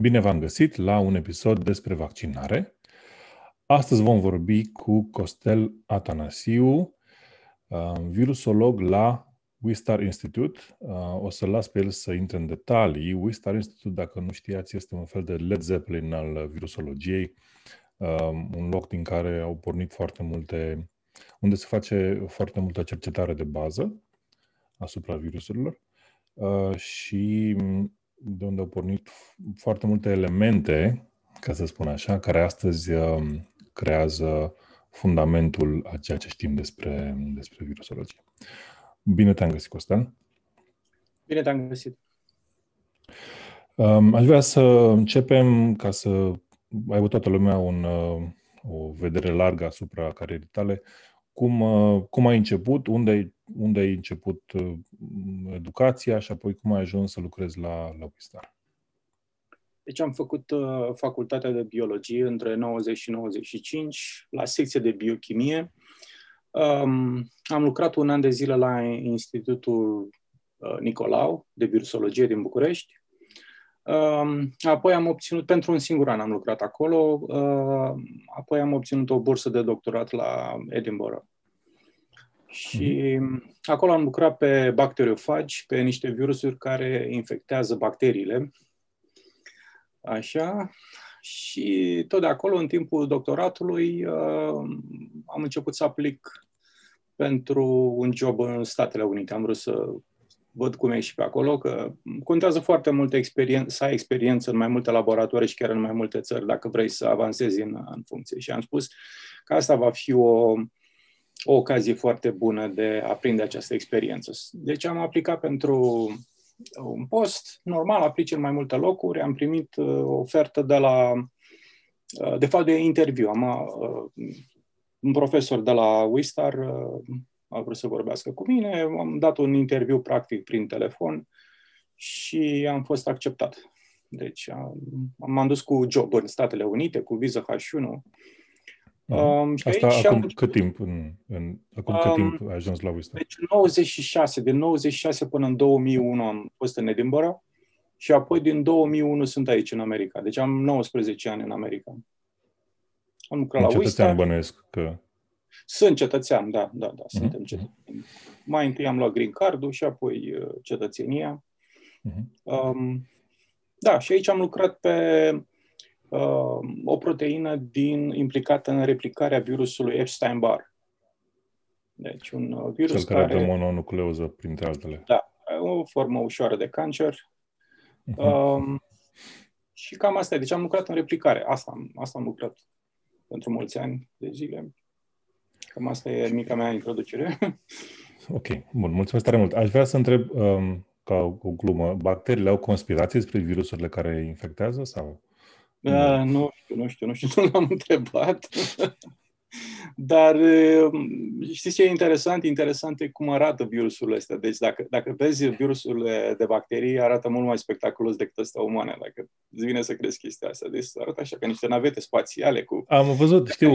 Bine v-am găsit la un episod despre vaccinare. Astăzi vom vorbi cu Costel Atanasiu, virusolog la Wistar Institute. O să-l las pe el să intre în detalii. Wistar Institute, dacă nu știați, este un fel de Led Zeppelin al virusologiei, un loc din care au pornit foarte multe, unde se face foarte multă cercetare de bază asupra virusurilor și de unde au pornit foarte multe elemente, ca să spun așa, care astăzi creează fundamentul a ceea ce știm despre virusologie. Bine te-am găsit, Costel! Bine te-am găsit! Aș vrea să începem, ca să aibă toată lumea o vedere largă asupra carierei tale. Cum ai început, unde ai început educația și apoi cum ai ajuns să lucrezi la Wistar? Deci am făcut facultatea de biologie între 90 și 95 la secție de biochimie. Am lucrat un an de zile la Institutul Nicolau de Virologie din București. Apoi am obținut, pentru un singur an am lucrat acolo, apoi am obținut o bursă de doctorat la Edinburgh. Și acolo am lucrat pe bacteriofagi, pe niște virusuri care infectează bacteriile. Așa. Și tot de acolo, în timpul doctoratului, am început să aplic pentru un job în Statele Unite. Am vrut să văd cum e și pe acolo, că contează foarte mult să ai experiență în mai multe laboratoare și chiar în mai multe țări, dacă vrei să avansezi în funcție. Și am spus că asta va fi o ocazie foarte bună de a prinde această experiență. Deci am aplicat pentru un post, normal, aplic în mai multe locuri, am primit o ofertă de interviu. Un profesor de la Wistar a vrut să vorbească cu mine, am dat un interviu practic prin telefon și am fost acceptat. Deci m-am dus cu job în Statele Unite, cu viză H1. Acum cât timp ai ajuns la Wistar? Deci din 96 până în 2001 am fost în Edinburgh și apoi din 2001 sunt aici în America. Deci am 19 ani în America. Am lucrat la Wistar. Bănuiesc că... Sunt cetățean, da, suntem cetățeni. Mai întâi am luat green card-ul și apoi cetățenia. Și aici am lucrat pe o proteină implicată în replicarea virusului Epstein-Barr. Deci un virus cel care dă mononucleoză, printre altele. Da, o formă ușoară de cancer. Și cam asta e. Deci am lucrat în replicare. Asta am lucrat pentru mulți ani de zile. Cam asta e mica mea introducere. Ok, bun, mulțumesc tare mult. Aș vrea să întreb, ca o glumă, bacteriile au conspirații spre virusurile care infectează? Sau? Nu știu, nu l-am întrebat. Dar știți ce e interesant? Interesant e cum arată virusurile astea. Deci dacă vezi virusurile de bacterii, arată mult mai spectaculos decât astea umane. Dacă îți vine să crezi chestia asta. Deci arată așa, ca niște navete spațiale. Am văzut, e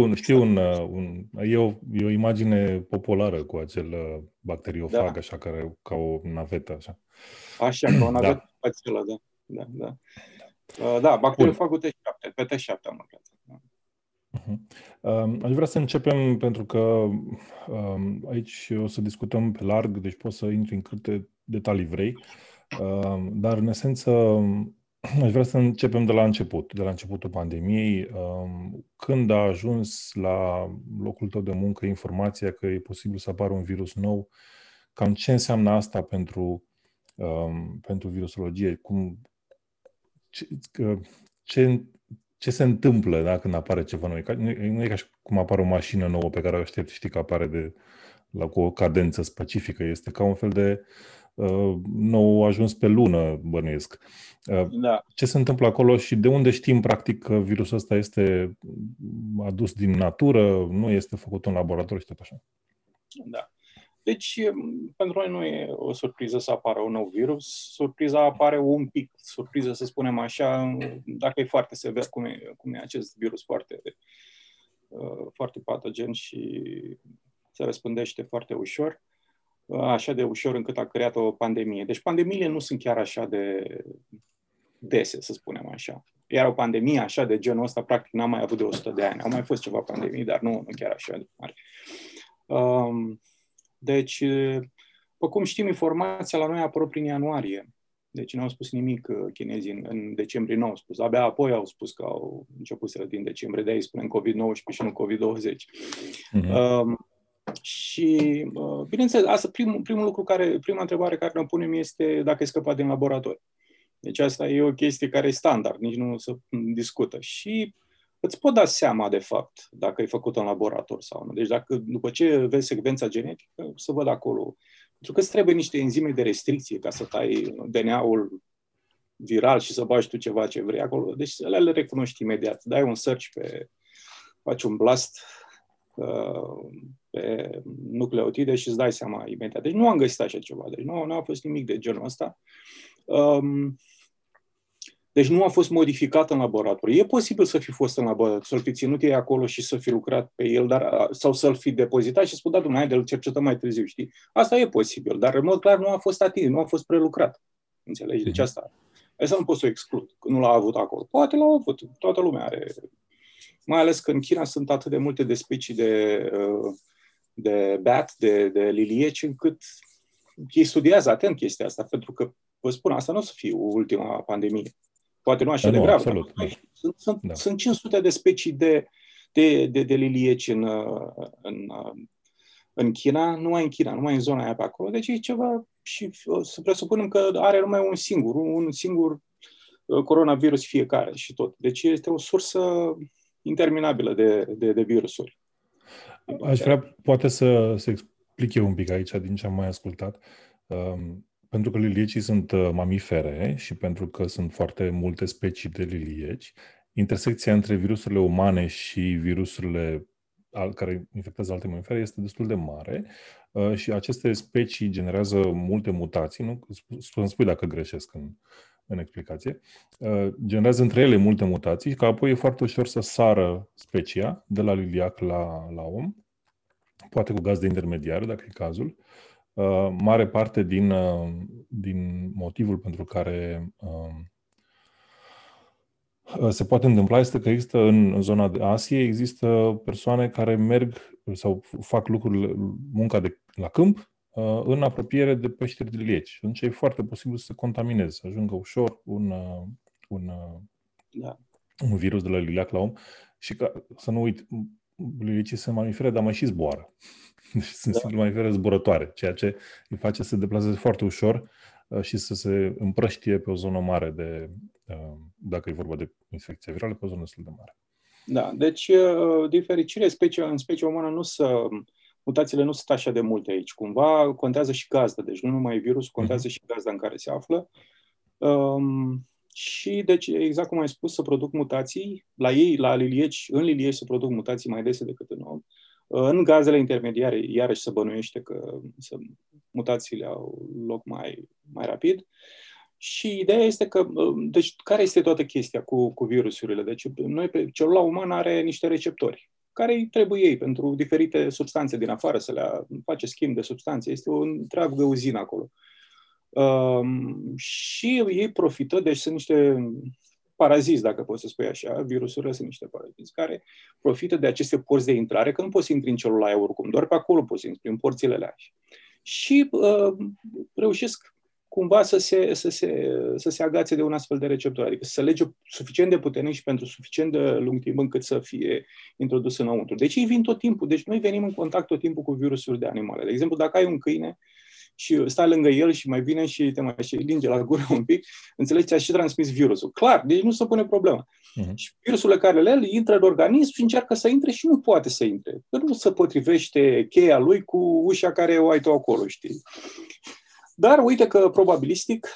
o imagine populară cu acel bacteriofag, așa, care, ca o navetă, așa. Așa, ca o navetă spațială, da. Da, bacteriofagul T7, pe T7 am lucrat. Aș vrea să începem, pentru că aici o să discutăm pe larg, deci poți să intri în câte detalii vrei, dar în esență aș vrea să începem de la începutul pandemiei. Când a ajuns la locul tău de muncă informația că e posibil să apară un virus nou, cam ce înseamnă asta pentru virusologie? Ce se întâmplă când apare ceva nou? Nu e ca și cum apare o mașină nouă pe care o aștepți, știi că apare cu o cadență specifică. Este ca un fel de nou ajuns pe lună, bănuiesc. Ce se întâmplă acolo și de unde știm, practic, că virusul ăsta este adus din natură, nu este făcut în laborator și tot așa? Da. Deci, pentru noi nu e o surpriză să apară un nou virus. Surpriza apare un pic, surpriză să spunem așa, dacă e foarte sever, cum e acest virus foarte patogen și se răspândește foarte ușor, așa de ușor încât a creat o pandemie. Deci pandemiile nu sunt chiar așa de dese, să spunem așa. Iar o pandemie așa de genul ăsta, practic, n-am mai avut de 100 de ani. Au mai fost ceva pandemii, dar nu chiar așa de mare. Deci, după cum știm, informația la noi a apărut prin ianuarie. Deci n-au spus nimic chinezii în decembrie, n-au spus. Abia apoi au spus că au început să din decembrie, de-aia spunem COVID-19 și nu COVID-20. Mm-hmm. Și, bineînțeles, asta, prima întrebare care ne punem este dacă e scăpat din laborator. Deci asta e o chestie care e standard, nici nu se discută. Și îți pot da seama, de fapt, dacă e făcută în laborator sau nu. Deci dacă, după ce vezi secvența genetică, să văd acolo. Pentru că îți trebuie niște enzime de restricție ca să tai DNA-ul viral și să bagi tu ceva ce vrei acolo. Deci alea le recunoști imediat. Dai un search faci un blast pe nucleotide și îți dai seama imediat. Deci nu am găsit așa ceva. Deci nu a fost nimic de genul ăsta. Deci nu a fost modificat în laborator. E posibil să fi fost în laborator, să-l fi ținut ei acolo și să fi lucrat pe el, dar, sau să-l fi depozitat și spus, da, dumneavoastră, hai de-l cercetăm mai târziu, știi? Asta e posibil, dar în mod clar nu a fost atins, nu a fost prelucrat. Înțelegi? Deci asta nu pot să o exclud, că nu l-a avut acolo. Poate l-a avut, toată lumea are. Mai ales că în China sunt atât de multe de specii de bat, de lilieci, încât ei studiază atent chestia asta, pentru că, vă spun, asta nu o să fie ultima pandemie. Poate nu așa de grav. Absolut. Sunt 500 de specii de lilieci în China, numai în zona aia pe acolo. Deci e ceva și să presupunem că are numai un singur coronavirus fiecare și tot. Deci este o sursă interminabilă de virusuri. Aș vrea poate să explic eu un pic aici din ce am mai ascultat. Pentru că liliecii sunt mamifere și pentru că sunt foarte multe specii de lilieci, intersecția între virusurile umane și virusurile care infectează alte mamifere este destul de mare și aceste specii generează multe mutații, nu? Îmi spui dacă greșesc în explicație. Generează între ele multe mutații, că apoi e foarte ușor să sară specia de la liliac la om, poate cu gazdă intermediară, dacă e cazul. Mare parte din motivul pentru care se poate întâmpla este că există în zona de Asie, există persoane care merg sau fac munca la câmp în apropiere de peșteri de lilieci. Deci e foarte posibil să se contamineze, să ajungă ușor un virus de la liliac la om. Și să nu uit, liliecii se mamifere, dar mai și zboară. Deci sunt mamifere zburătoare, ceea ce îi face să se deplaseze foarte ușor și să se împrăștie pe o zonă mare dacă e vorba de infecție virală, pe o zonă destul de mare. Da, deci din fericire în specia umană mutațiile nu sunt așa de multe aici. Cumva contează și gazda, deci nu numai virusul, contează și gazda în care se află. Și deci, exact cum ai spus, se produc mutații în lilieci se produc mutații mai dese decât în om. În gazele intermediare, iarăși se bănuiește că mutațiile au loc mai rapid. Și ideea este că, deci, care este toată chestia cu virusurile? Deci, celula umană are niște receptori care îi trebuie ei pentru diferite substanțe din afară să le face schimb de substanțe. Este o întreagă uzină acolo. Și ei profită, deci sunt niște paraziți, dacă poți să spui așa, virusurile sunt niște paraziți care profită de aceste porți de intrare, că nu poți să intri în celula aia oricum, doar pe acolo poți să intri, în porțile alea. Și reușesc cumva să se agațe de un astfel de receptor, adică să se lege suficient de puternic și pentru suficient de lung timp încât să fie introdus înăuntru. Deci ei vin tot timpul, deci noi venim în contact tot timpul cu virusuri de animale. De exemplu, dacă ai un câine, și stai lângă el și mai vine și te mai linge la gură un pic, înțelegi, ți-a și transmis virusul. Clar, deci nu se pune problema. Și virusurile care le intră în organism și încearcă să intre și nu poate să intre. Că nu se potrivește cheia lui cu ușa care o ai tu acolo, știi? Dar uite că probabilistic,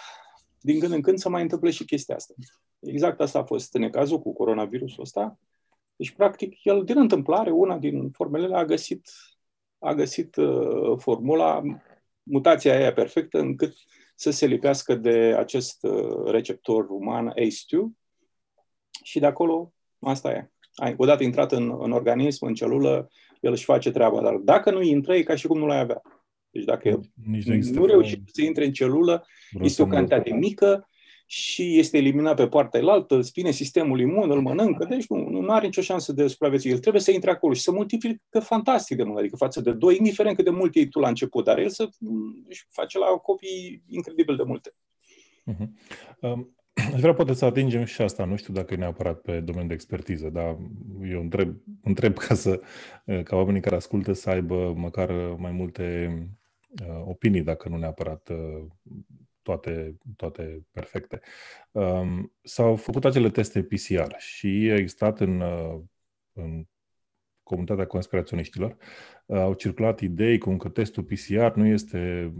din când în când, se mai întâmplă și chestia asta. Exact asta a fost în cazul cu coronavirusul ăsta. Deci, practic, el, din întâmplare, una din formele a găsit formula, mutația aia perfectă încât să se lipească de acest receptor uman ACE2 și de acolo asta e. Odată intrat în organism, în celulă, el își face treaba, dar dacă nu intră, e ca și cum nu l-ai avea. Deci dacă nu reușește să intre în celulă, este o cantitate mică și este eliminat pe partea altă, îl spine sistemul imun, îl mănâncă, deci nu are nicio șansă de supraviețuire. El trebuie să intre acolo și să multiplică fantastic de mult, adică față de doi, indiferent cât de mult iei tu la început, dar el își face la copii incredibil de multe. Aș vrea poate să atingem și asta, nu știu dacă e neapărat pe domeniul de expertiză, dar eu întreb ca oamenii care ascultă să aibă măcar mai multe opinii, dacă nu neapărat toate perfecte. S-au făcut acele teste PCR și a existat în comunitatea conspiraționiștilor, au circulat idei cum că testul PCR nu este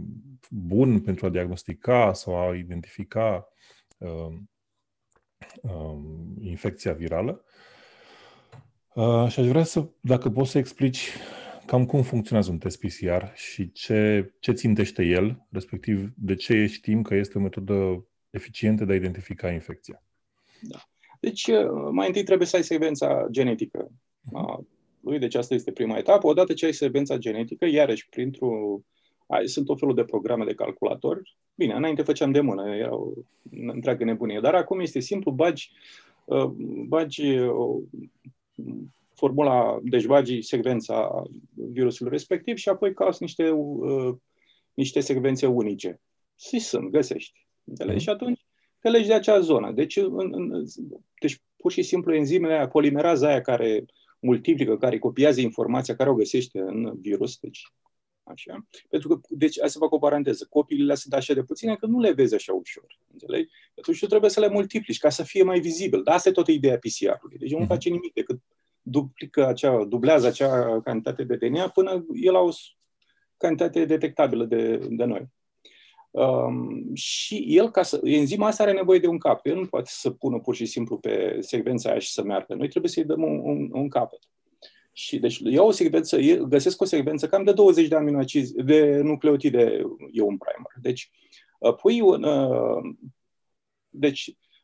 bun pentru a diagnostica sau a identifica infecția virală. Și aș vrea dacă poți să explici cam cum funcționează un test PCR și ce țintește el, respectiv de ce știm că este o metodă eficientă de a identifica infecția. Da. Deci, mai întâi trebuie să ai secvența genetică a lui, deci asta este prima etapă. Odată ce ai secvența genetică, iarăși sunt tot felul de programe de calculatori. Bine, înainte făceam de mână, era o întreagă nebunie, dar acum este simplu, bagi secvența virusului respectiv și apoi cauți niște secvențe unice. Și găsești. Înțelegi? Și atunci te legi de acea zonă. Deci pur și simplu enzimele aia, polimeraza aia care multiplică, care copiază informația, care o găsește în virus, deci așa. Pentru că, deci, hai să fac o paranteză, copiile alea sunt așa de puține că nu le vezi așa ușor, înțelegi? Atunci trebuie să le multiplici ca să fie mai vizibil. Dar asta e toată ideea PCR-ului. Deci nu face nimic decât dublează acea cantitate de DNA până e la o cantitate detectabilă de noi. Și el, enzima asta are nevoie de un capăt. El nu poate să pună pur și simplu pe secvența aia și să meargă. Noi trebuie să-i dăm un capăt. Și deci găsesc o secvență cam de 20 de aminoacizi, de nucleotide, e un primer. Deci pui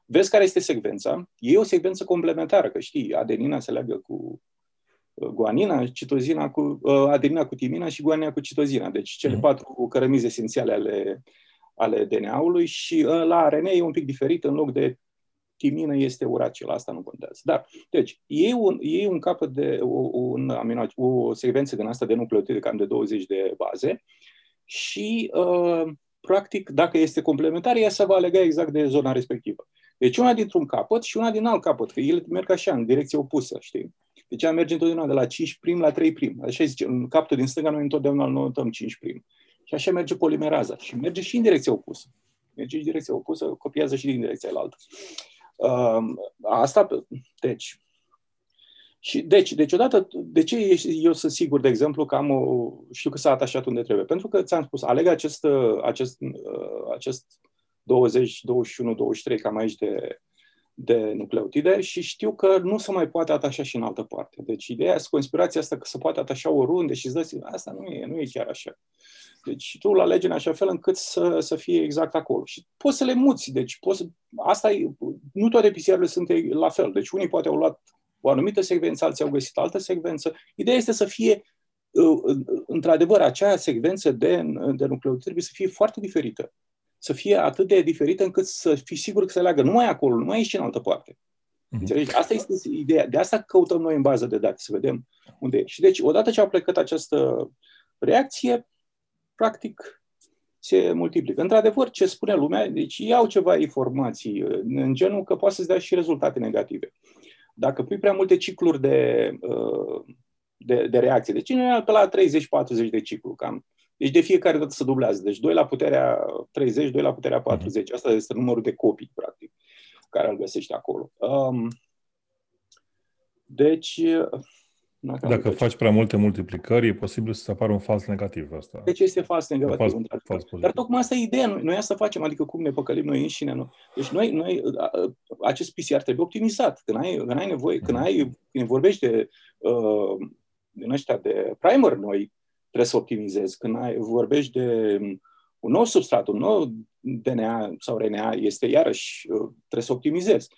vezi care este secvența, e o secvență complementară, că știi, adenina se leagă cu guanina, citozina adenina cu timina și guanina cu citozina. Deci cele patru cărămizi esențiale ale DNA-ului și la RNA e un pic diferit, în loc de timină este uracil, asta nu contează. Dar, deci, e un capăt de o secvență din asta de nucleotide, cam de 20 de baze și, practic, dacă este complementar, ea se va lega exact de zona respectivă. Deci una dintr-un capăt și una din alt capăt, că ele merg așa, în direcție opusă, știi? Deci ea merge întotdeauna de la 5' la 3'. Așa zice, în capătul din stânga noi întotdeauna notăm 5'. Și așa merge polimeraza și merge și în direcția opusă. Merge și în direcția opusă, copiază și din direcția altă. Deci, odată, de ce eu sunt sigur, de exemplu, că știu că s-a atașat unde trebuie? Pentru că ți-am spus, aleg acest 20, 21, 23, cam aici de nucleotide și știu că nu se mai poate atașa și în altă parte. Deci ideea, conspirația asta că se poate atașa oriunde și îți dă seama, asta nu e chiar așa. Deci tu îl alegi în așa fel încât să fie exact acolo. Și poți să le muți. Deci nu toate PCR-urile sunt la fel. Deci unii poate au luat o anumită secvență, alții au găsit altă secvență. Ideea este să fie, într-adevăr, acea secvență de nucleotide trebuie să fie foarte diferită. Să fie atât de diferită încât să fii sigur că se leagă numai acolo, numai aici și în altă parte. Înțelegi? Asta este ideea. De asta căutăm noi în bază de date, să vedem unde e. Și deci, odată ce a plecat această reacție, practic, se multiplică. Într-adevăr, ce spune lumea, deci iau ceva informații în genul că poate să-ți dea și rezultate negative. Dacă pui prea multe cicluri de reacție, deci în pe la 30-40 de ciclu, cam. Deci de fiecare dată se dublează. Deci 2 la puterea 30, 2 la puterea 40. Asta este numărul de copii, practic, care îl găsești acolo. Deci... Dacă faci prea multe multiplicări, e posibil să apară un fals negativ asta. Deci este fals negativ. Dar tocmai asta e ideea. Noi asta facem, adică cum ne păcălim noi înșine. Nu? Deci noi acest PCR trebuie optimizat. Când ai nevoie, când vorbești din ăștia de primer noi, trebuie să optimizezi. Când vorbești de un nou substrat, un nou DNA sau RNA, este iarăși, trebuie să optimizezi.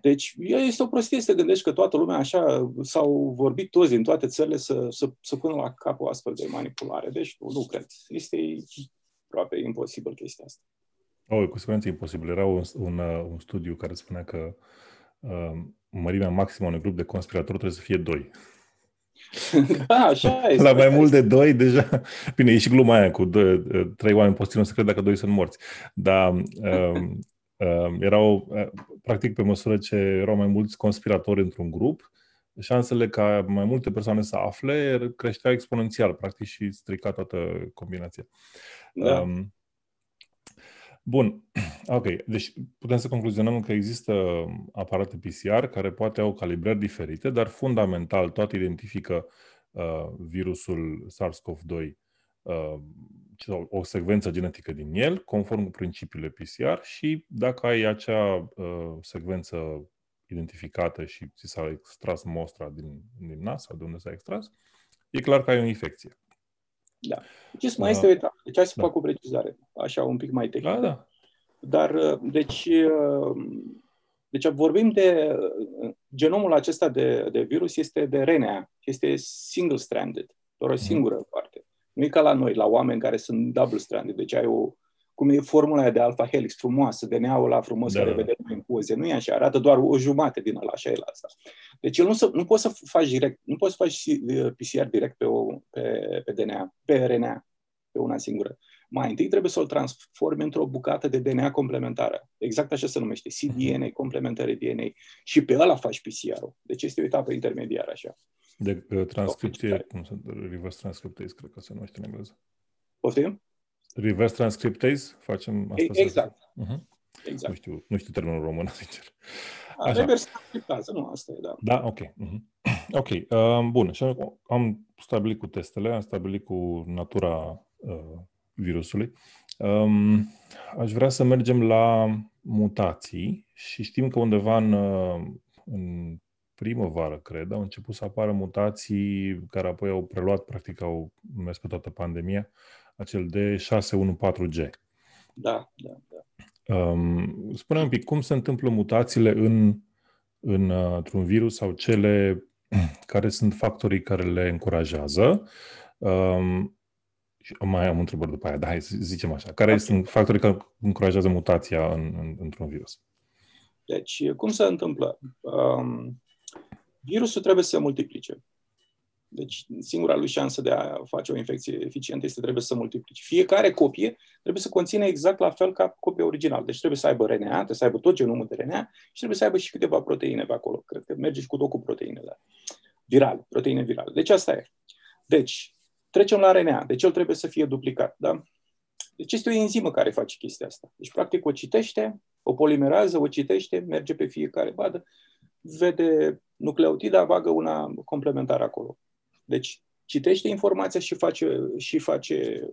Deci este o prostie să te gândești că toată lumea așa s-au vorbit toți din toate țările să pună la cap o astfel de manipulare. Deci nu cred. Este aproape imposibil chestia asta. Oh, cu siguranță imposibil. Era un studiu care spunea că mărimea maximă a unui grup de conspiratori trebuie să fie 2. Da, așa este. La mai mult de 2 deja... Bine, e și gluma aia cu 3 oameni poți ține un secret dacă 2 sunt morți. Dar erau, practic, pe măsură ce erau mai mulți conspiratori într-un grup, șansele ca mai multe persoane să afle creștea exponențial, practic, și strica toată combinația. Da. Bun, ok. Deci putem să concluzionăm că există aparate PCR care poate au calibrări diferite, dar fundamental toate identifică virusul SARS-CoV-2 o secvență genetică din el, conform cu principiile PCR, și dacă ai acea secvență identificată și ți s-a extras mostra din nas sau de unde s-a extras, e clar că ai o infecție. Da. Deci mai este o etapă. Deci hai să fac o precizare, așa un pic mai tehnică. Da. Dar, deci vorbim de genomul acesta de virus, este de RNA, este single-stranded, doar o singură parte. Nu e ca la noi, la oameni care sunt double-stranded, deci ai cum e formula de alfa helix frumoasă, DNA-ul ăla frumos care vedem în poze, nu e așa, arată doar o jumate din ăla, așa e la asta. Deci nu poți să faci direct, nu poți să faci PCR direct pe DNA, pe RNA, pe una singură. Mai întâi trebuie să o transformi într-o bucată de DNA complementară. Exact așa se numește, cDNA, complementare DNA, și pe ăla faci PCR-ul. Deci este o etapă intermediară așa. De transcripție, reverse transcriptase, cred că se numește în engleză. Poftim? Reverse transcriptase, facem asta. Exact. Exact. Nu știu termenul român, sincer. Reverse transcriptase, nu, asta e, da. Da, ok. Ok, bun. Și am stabilit cu testele, am stabilit cu natura virusului. Aș vrea să mergem la mutații și știm că undeva în primăvară, cred, au început să apară mutații care apoi au preluat, practic au mers pe toată pandemia, acel de D614G. Da, da, da. Spune un pic, cum se întâmplă mutațiile într-un virus sau cele care sunt factorii care le încurajează? Mai am întrebări după aia, dar hai să zicem așa. Care sunt factorii care încurajează mutația într-un virus? Deci, cum se întâmplă? Virusul trebuie să se multiplice. Deci, singura lui șansă de a face o infecție eficientă este trebuie să se multiplice. Fiecare copie trebuie să conține exact la fel ca copia originală. Deci trebuie să aibă RNA, trebuie să aibă tot genomul de RNA și trebuie să aibă și câteva proteine pe acolo. Cred că merge și cu tot cu proteinele virale, proteine virale. Deci asta e. Deci, trecem la RNA. Deci el trebuie să fie duplicat, da? Deci este o enzimă care face chestia asta. Deci, practic, o citește, o polimerează, o citește, merge pe fiecare badă, vede nucleotida, bagă una complementară acolo. Deci citește informația și face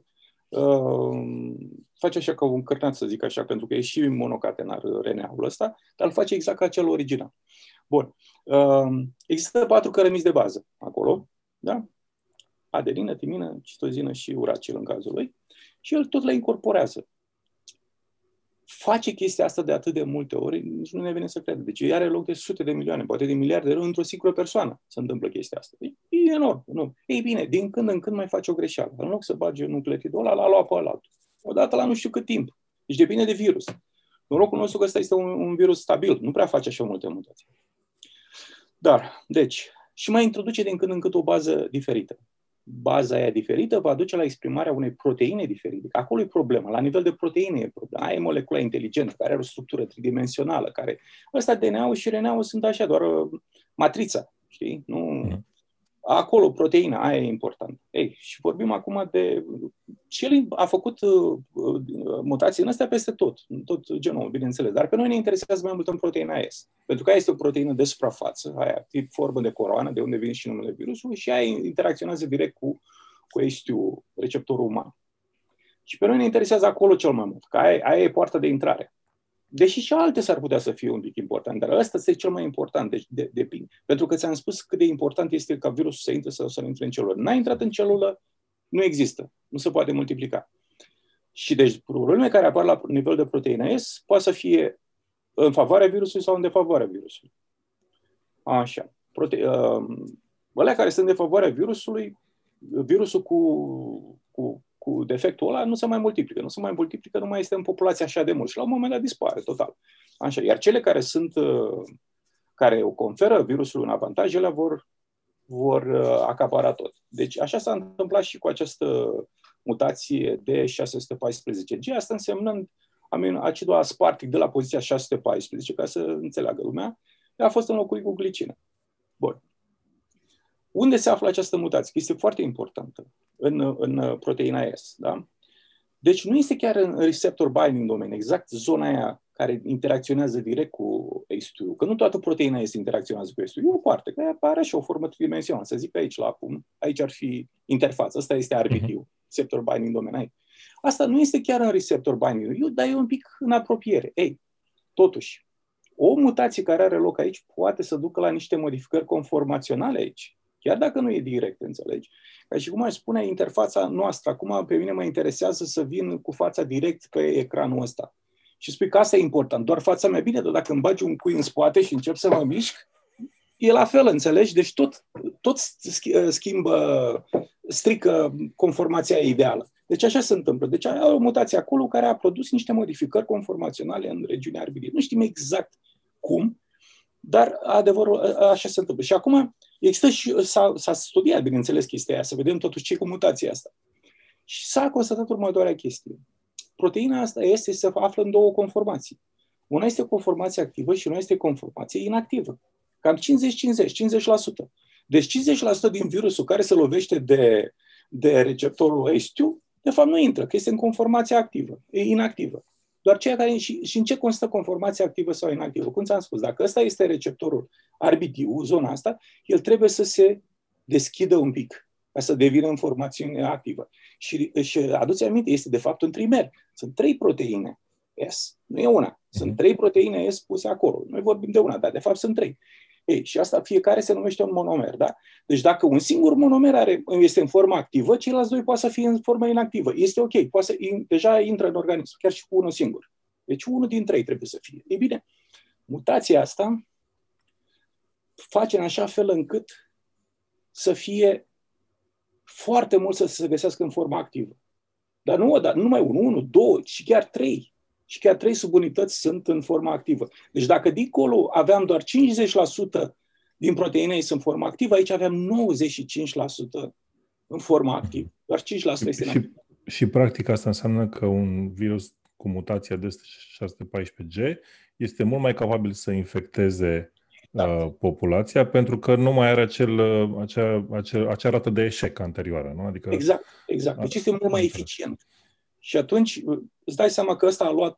așa ca un cârnaț, să zic așa, pentru că e și monocatenar RNA-ul ăsta, dar îl face exact ca cel original. Bun. Există 4 cărămizi de bază acolo, da? Adenină, timină, citozină și uracil în cazul lui. Și el tot le incorporează. Face chestia asta de atât de multe ori, nici nu ne vine să credem. Deci are loc de sute de milioane, poate de miliarde de ori, într-o singură persoană se întâmplă chestia asta. E enorm. Nu. Ei bine, din când în când mai face o greșeală. În loc să bage nucleotidul ăla, l-a luat pe altul. Odată la nu știu cât timp. Deci depinde de virus. Norocul nostru că ăsta este un virus stabil. Nu prea face așa multe mutații. Dar, deci, și mai introduce din când în când o bază diferită. Baza aia diferită va duce la exprimarea unei proteine diferite. Acolo e problema. La nivel de proteine e problema. Aia e molecula inteligentă, care are o structură tridimensională. Care... Ăsta DNA-ul și RNA-ul sunt așa, doar matrița. Știi? Nu... Acolo, proteina, aia e important. Ei, și vorbim acum de... Și a făcut mutații în astea peste tot genomul, bineînțeles. Dar pe noi ne interesează mai mult în proteina S. Pentru că aia este o proteină de suprafață, aia, tip formă de coroană, de unde vine și numele virusului, și aia interacționează direct cu H2, receptorul uman. Și pe noi ne interesează acolo cel mai mult, că aia e poarta de intrare. Deși și alte s-ar putea să fie un pic important, dar ăsta este cel mai important, deci depinde. Pentru că ți-am spus cât de important este ca virusul să intre sau să nu intre în celulă. N-a intrat în celulă, nu există, nu se poate multiplica. Și deci probleme care apar la nivel de proteină S poate să fie în favoarea virusului sau în defavoarea virusului. Așa. Alea care sunt în defavoarea virusului, virusul cu cu defectul ăla nu se mai multiplică. Nu se mai multiplică, nu mai este în populație așa de mult. Și la un moment dat dispare total. Așa. Iar cele care sunt, care o conferă virusul un avantaj, ele vor acapara tot. Deci așa s-a întâmplat și cu această mutație D614G, asta însemnând acidul aspartic de la poziția 614, ca să înțeleagă lumea, a fost înlocuit cu glicină. Bun. Unde se află această mutație? Este foarte importantă în proteina S. Da? Deci nu este chiar în receptor binding domain, exact zona aia care interacționează direct cu S2. Că nu toată proteina S interacționează cu S2. E o parte, că are și o formă tridimensională. Să zic aici, aici ar fi interfața. Asta este RBD-ul, receptor binding domain. Asta nu este chiar în receptor binding, dar e un pic în apropiere. Ei, totuși, o mutație care are loc aici poate să ducă la niște modificări conformaționale aici. Chiar dacă nu e direct, înțelegi? Ca și cum aș spune, interfața noastră, acum pe mine mă interesează să vin cu fața direct pe ecranul ăsta. Și spui că asta e important, doar fața mea, bine, dar dacă îmi bagi un cui în spate și încep să mă mișc, e la fel, înțelegi? Deci tot schimbă, strică conformația ideală. Deci așa se întâmplă. Deci e o mutație acolo care a produs niște modificări conformaționale în regiunea RBD. Nu știm exact cum, dar adevărul așa se întâmplă. Și acum există și s-a studiat, bineînțeles, chestia aia, să vedem totuși ce e cu mutația asta. Și s-a constatat următoarea chestie. Proteina asta se află în două conformații. Una este conformație activă și una este conformație inactivă. Cam 50-50, 50%. Deci 50% din virusul care se lovește de receptorul H2, de fapt nu intră, că este în conformație activă, inactivă. Doar ceea care și în ce constă conformația activă sau inactivă. Cum ți-am spus, dacă ăsta este receptorul RBD-ul, zona asta, el trebuie să se deschidă un pic ca să devină în formație activă. Și aduți aminte, este de fapt un trimer. Sunt trei proteine S, nu e una. Sunt trei proteine S puse acolo. Noi vorbim de una, dar de fapt sunt trei. Ei, și asta fiecare se numește un monomer, da? Deci dacă un singur monomer este în formă activă, ceilalți doi poate să fie în formă inactivă. Este ok, deja intră în organism, chiar și cu unul singur. Deci unul din trei trebuie să fie. Ei bine, mutația asta face în așa fel încât să fie foarte mult să se găsească în formă activă. Dar nu numai unul, două și chiar trei. Și chiar trei subunități sunt în formă activă. Deci dacă dincolo aveam doar 50% din proteine sunt în formă activă, aici aveam 95% în formă activă. Doar 5% este inactivă. Și practic asta înseamnă că un virus cu mutația de 614G este mult mai capabil să infecteze populația, pentru că nu mai are acea rată de eșec anterioară. Nu? Adică exact. Deci este mult mai eficient. Și atunci îți dai seama că ăsta a luat,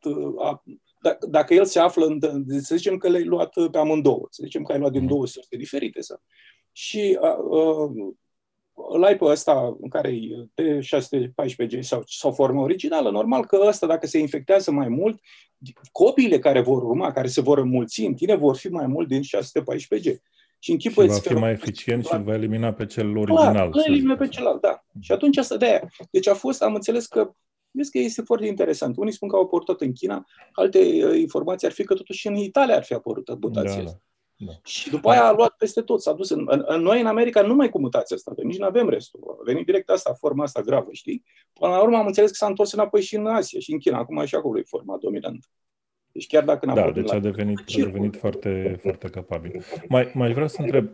dacă el se află, să zicem că le-ai luat pe amândouă, să zicem că ai luat din două surse diferite. Și l-ai pe ăsta în care e T614G sau formă originală, normal că ăsta, dacă se infectează mai mult, copiile care vor urma, care se vor înmulți în tine, vor fi mai mult din 614G. Și va fi mai eficient și îl va elimina pe cel original. Îl elimina pe celălalt, da. Și atunci asta de aia. Deci am înțeles că vezi că este foarte interesant. Unii spun că au apărut tot în China, alte informații ar fi că totuși în Italia ar fi apărut mutația asta. Da. Și după aia a luat peste tot, s-a dus. Noi în America nu mai cu mutația asta, nici nu avem restul. A venit direct forma asta gravă, știi? Până la urmă am înțeles că s-a întors înapoi și în Asia și în China. Acum și acolo e forma dominantă. Deci chiar dacă n-a apărut... Da, deci a devenit foarte, foarte capabil. Mai vreau să întreb...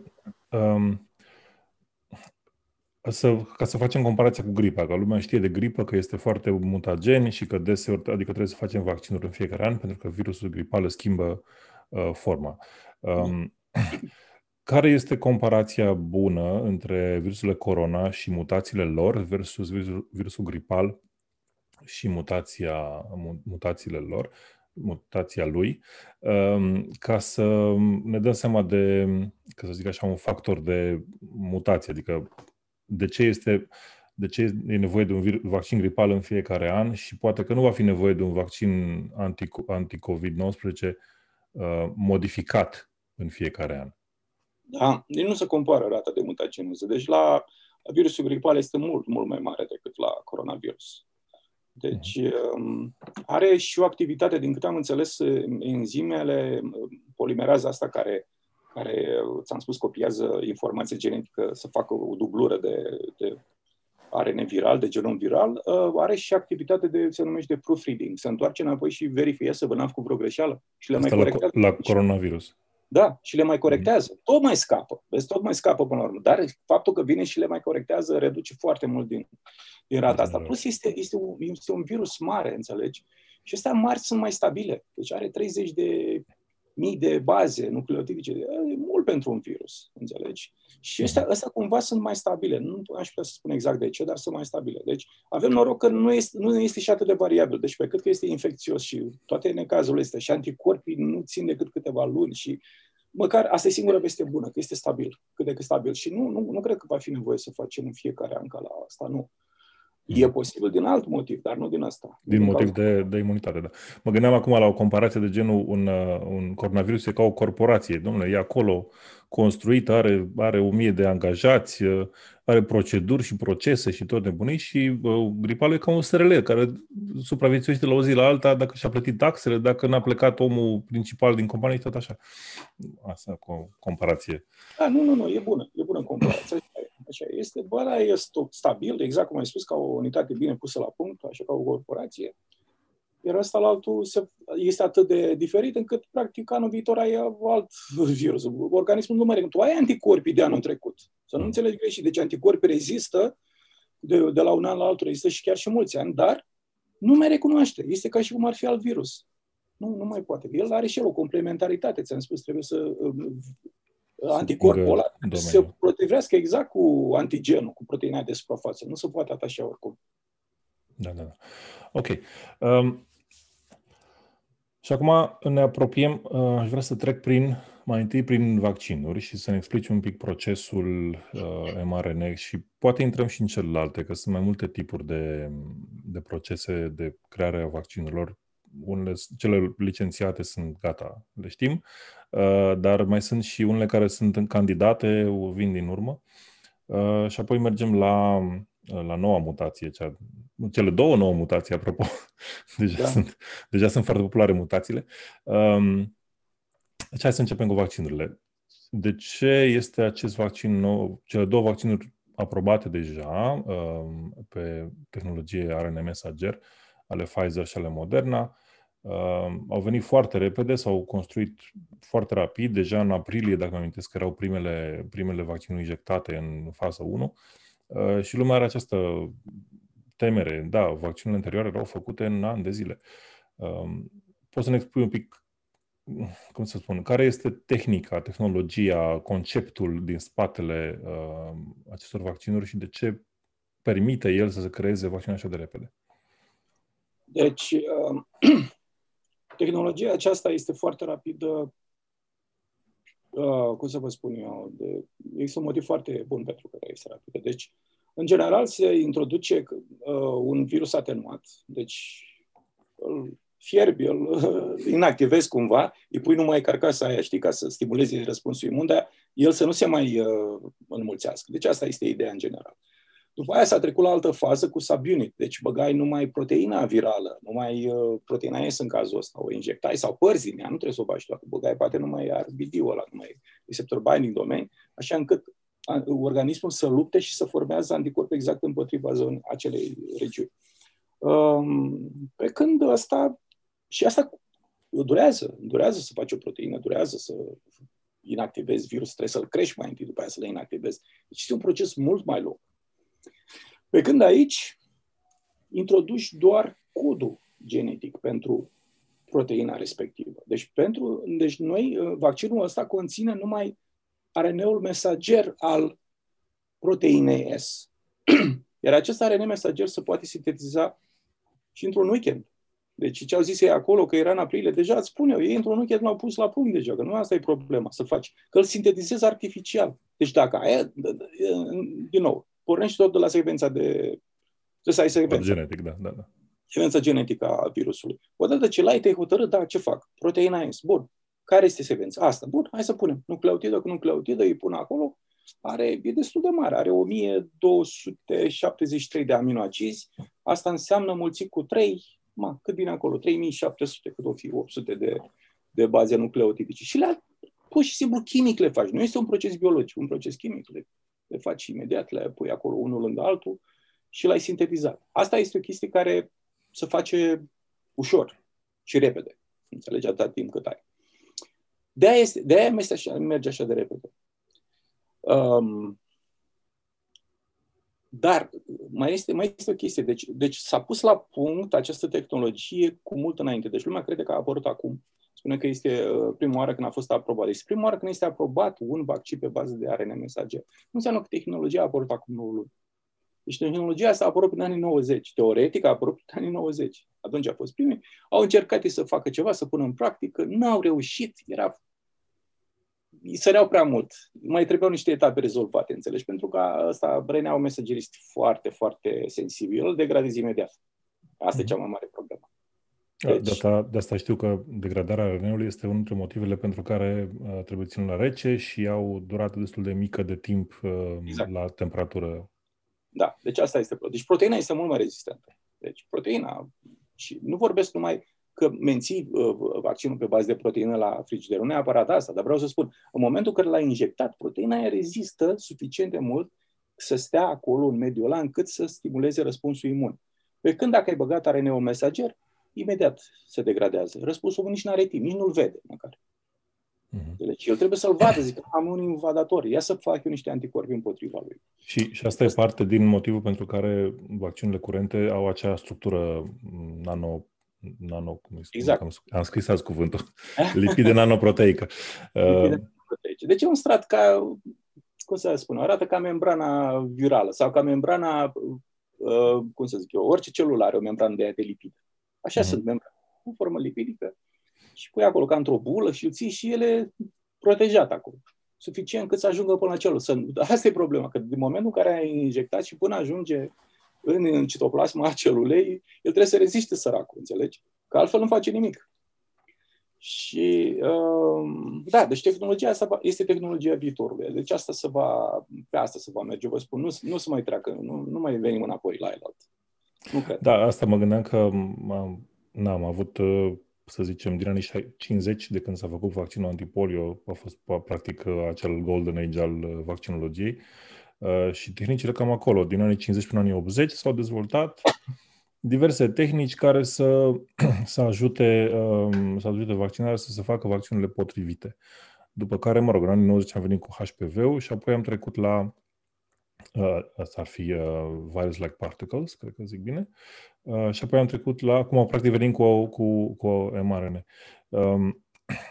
ca să facem comparația cu gripa, că lumea știe de gripă că este foarte mutagen și că deseori, adică trebuie să facem vaccinuri în fiecare an pentru că virusul gripal schimbă forma. Care este comparația bună între virusurile corona și mutațiile lor versus virusul gripal și mutațiile lor, mutația lui, ca să ne dăm seama de, ca să zic așa, un factor de mutație, adică de ce e nevoie de un vaccin gripal în fiecare an și poate că nu va fi nevoie de un vaccin anti-COVID-19 modificat în fiecare an? Da, nu se compară rata de mutageneză. Deci la virusul gripal este mult, mult mai mare decât la coronavirus. Deci are și o activitate, din câte am înțeles, enzimele, polimerază asta care, ți-am spus, copiază informație genetică să facă o dublură de RNA viral, de genom viral, are și activitate de, se numește, de proofreading. Se întoarce înapoi și verifică să vă n-am făcut vreo greșeală. Și le mai corectează. La coronavirus. Da, și le mai corectează. Tot mai scapă. Vezi, tot mai scapă până la urmă. Dar faptul că vine și le mai corectează reduce foarte mult din rata asta. Plus este un virus mare, înțelegi? Și astea mari sunt mai stabile. Deci are 30.000 de baze nucleotidice. E mult pentru un virus, înțelegi? Și astea cumva sunt mai stabile. Nu aș putea să spun exact de ce, dar sunt mai stabile. Deci avem noroc că nu este și atât de variabil. Deci pe cât că este infecțios și toate necazurile astea și anticorpii nu țin decât câteva luni și măcar asta e singura veste bună, că este stabil, cât de cât stabil. Și nu cred că va fi nevoie să facem în fiecare an ca la asta, nu. E posibil din alt motiv, dar nu din asta. Din motiv de imunitate, da. Mă gândeam acum la o comparație de genul un coronavirus e ca o corporație. Dom'le, e acolo construită, are 1.000 de angajați, are proceduri și procese și tot nebunii și gripalul e ca un SRL care supraviețuiește la o zi la alta dacă și-a plătit taxele, dacă n-a plecat omul principal din companie și tot așa. Asta o comparație. Da, nu, e bună comparația. Așa este, boala e stabil, exact cum ai spus, ca o unitate bine pusă la punct, așa ca o corporație. Iar ăsta la altul este atât de diferit încât, practic, anul viitor ai alt virus. Organismul nu mai recunoaște. Tu ai anticorpii de anul trecut. Să nu înțelegi greșit. Deci anticorpii rezistă de la un an la altul, rezistă și chiar și mulți ani, dar nu mai recunoaște. Este ca și cum ar fi alt virus. Nu mai poate. El are și el o complementaritate, ți-am spus, trebuie să... Anticorpul ăla se protejează exact cu antigenul, cu proteina de suprafață. Nu se poate atașa oricum. Da. Ok. Și acum ne apropiem, aș vrea să trec mai întâi prin vaccinuri și să ne explici un pic procesul mRNA și poate intrăm și în celelalte, că sunt mai multe tipuri de procese de creare a vaccinurilor. Unele, cele licențiate sunt gata, le știm, dar mai sunt și unele care sunt candidate, vin din urmă. Și apoi mergem la noua mutație, cele două nouă mutații, apropo. Deja sunt foarte populare mutațiile. Deci hai să începem cu vaccinurile. De ce este acest vaccin nou? Cele două vaccinuri aprobate deja pe tehnologie RNA mesager, ale Pfizer și ale Moderna, au venit foarte repede, s-au construit foarte rapid, deja în aprilie, dacă mă amintesc, erau primele vaccinuri injectate în fază 1 și lumea are această temere. Da, vaccinurile anterioare erau făcute în ani de zile. Poți să ne expui un pic, cum să spun, care este tehnica, tehnologia, conceptul din spatele acestor vaccinuri și de ce permite el să se creeze vaccinul așa de repede? Deci, tehnologia aceasta este foarte rapidă, cum să vă spun eu, există un motiv foarte bun pentru că este rapidă. Deci, în general, se introduce un virus atenuat, deci îl fierbi, îl inactivezi cumva, îi pui numai carcasa aia, știi, ca să stimuleze răspunsul imun, dar el să nu se mai înmulțească. Deci asta este ideea în general. După aia s-a trecut la altă fază cu subunit, deci băgai numai proteina virală, numai proteina S în cazul ăsta, o injectai sau părți din ea, nu trebuie să o bagi toată, băgai poate numai RBD-ul ăla, numai receptor binding domain, așa încât organismul să lupte și să formează anticorpi exact împotriva zonei acelei regiuni. Pe când asta, și asta durează să faci o proteină, durează să... inactivezi virusul, trebuie să-l crești mai întâi, după aia să-l inactivezi. Deci este un proces mult mai lung. Pe când aici introduci doar codul genetic pentru proteina respectivă. Deci noi, vaccinul ăsta conține numai RNA-ul mesager al proteinei S. Iar acest RNA mesager se poate sintetiza și într-un weekend. Deci ce au zis ei acolo, că era în aprilie, deja îți spun eu, ei într-un weekend l-au pus la punct deja, că nu asta e problema să faci, că îl sintetizezi artificial. Deci dacă aia, din nou, pornești tot de la secvența trebuie să ai secvența. Genetic, da. Secvența genetică a virusului. Odată ce l-ai, te-ai hotărât, da, ce fac? Proteina S. Bun. Care este secvența? Asta. Bun, hai să punem. Nucleotidă cu nucleotidă, îi pun acolo. E destul de mare. Are 1273 de aminoacizi. Asta înseamnă mulțit cu 3, cât vine acolo? 3700, cât o fi 800 de baze nucleotidice. Și pur și simplu chimic le faci. Nu este un proces biologic, un proces chimic le faci imediat, le pui acolo unul lângă altul și l-ai sintetizat. Asta este o chestie care se face ușor și repede. Înțelegi, atâta timp cât ai. De-aia merge așa de repede. Dar mai este o chestie. Deci s-a pus la punct această tehnologie cu mult înainte. Deci lumea crede că a apărut acum. Spune că este prima oară când a fost aprobat. Deci prima oară când este aprobat un vaccin pe bază de RNA mesager. Nu înseamnă că tehnologia a apărut acum 9 luni. Deci tehnologia asta a apărut prin anii 90. Teoretic a apărut prin anii 90. Atunci a fost primii. Au încercat să facă ceva, să pună în practică. N-au reușit. Îi săreau prea mult. Mai trebuiau niște etape rezolvate, înțelegi? Pentru că ăsta, RNA-ul mesager este foarte, foarte sensibil. Îl degradezi imediat. Asta e cea mai mare problemă. Deci... De asta știu că degradarea RNA-ului este unul dintre motivele pentru care trebuie ținut la rece și au durată destul de mică de timp la temperatură. Da, deci asta este. Deci proteina este mult mai rezistentă. Deci proteina, și nu vorbesc numai că menții vaccinul pe bază de proteină la frigider, nu neapărat asta, dar vreau să spun, în momentul când l-ai injectat, proteina rezistă suficient de mult să stea acolo în mediul ăla încât să stimuleze răspunsul imun. Pe când dacă ai băgat RNA-ul mesager, imediat se degradează. Răspunsul nici n-are timp, nici nu-l vede măcar. Deci el trebuie să-l vadă, zic, am un invadator, ia să fac eu niște anticorpi împotriva lui. Și asta e parte din motivul pentru care vaccinurile curente au acea structură nano cum exact. Am scris azi cuvântul, lipide nanoproteică. Deci e un strat ca, cum să spun, arată ca membrana virală sau ca membrana, cum să zic eu, orice celulă are o membrană de lipide. Așa sunt membrane, cu formă lipidică. Și pui acolo ca într-o bulă și îl ții și ele protejat acolo. Suficient cât să ajungă până la celulă. Asta e problema, că din momentul în care ai injectat și până ajunge în citoplasma celulei, el trebuie să reziste săracul, înțelegi? Că altfel nu face nimic. Și, da, deci tehnologia asta este tehnologia viitorului. Deci asta se va, pe asta se va merge. Vă spun, nu se mai treacă, nu mai venim înapoi la el alt. Da, asta mă gândeam că n-am avut... să zicem, din anii 50, de când s-a făcut vaccinul antipolio, a fost practic acel golden age al vaccinologiei și tehnicile cam acolo, din anii 50 până anii 80, s-au dezvoltat diverse tehnici care să ajute vaccinarea să se facă vaccinurile potrivite. După care, mă rog, în anii 90 am venit cu HPV-ul și apoi am trecut la asta ar fi virus-like particles, cred că zic bine. Și apoi am trecut la, acum practic venim cu mRNA.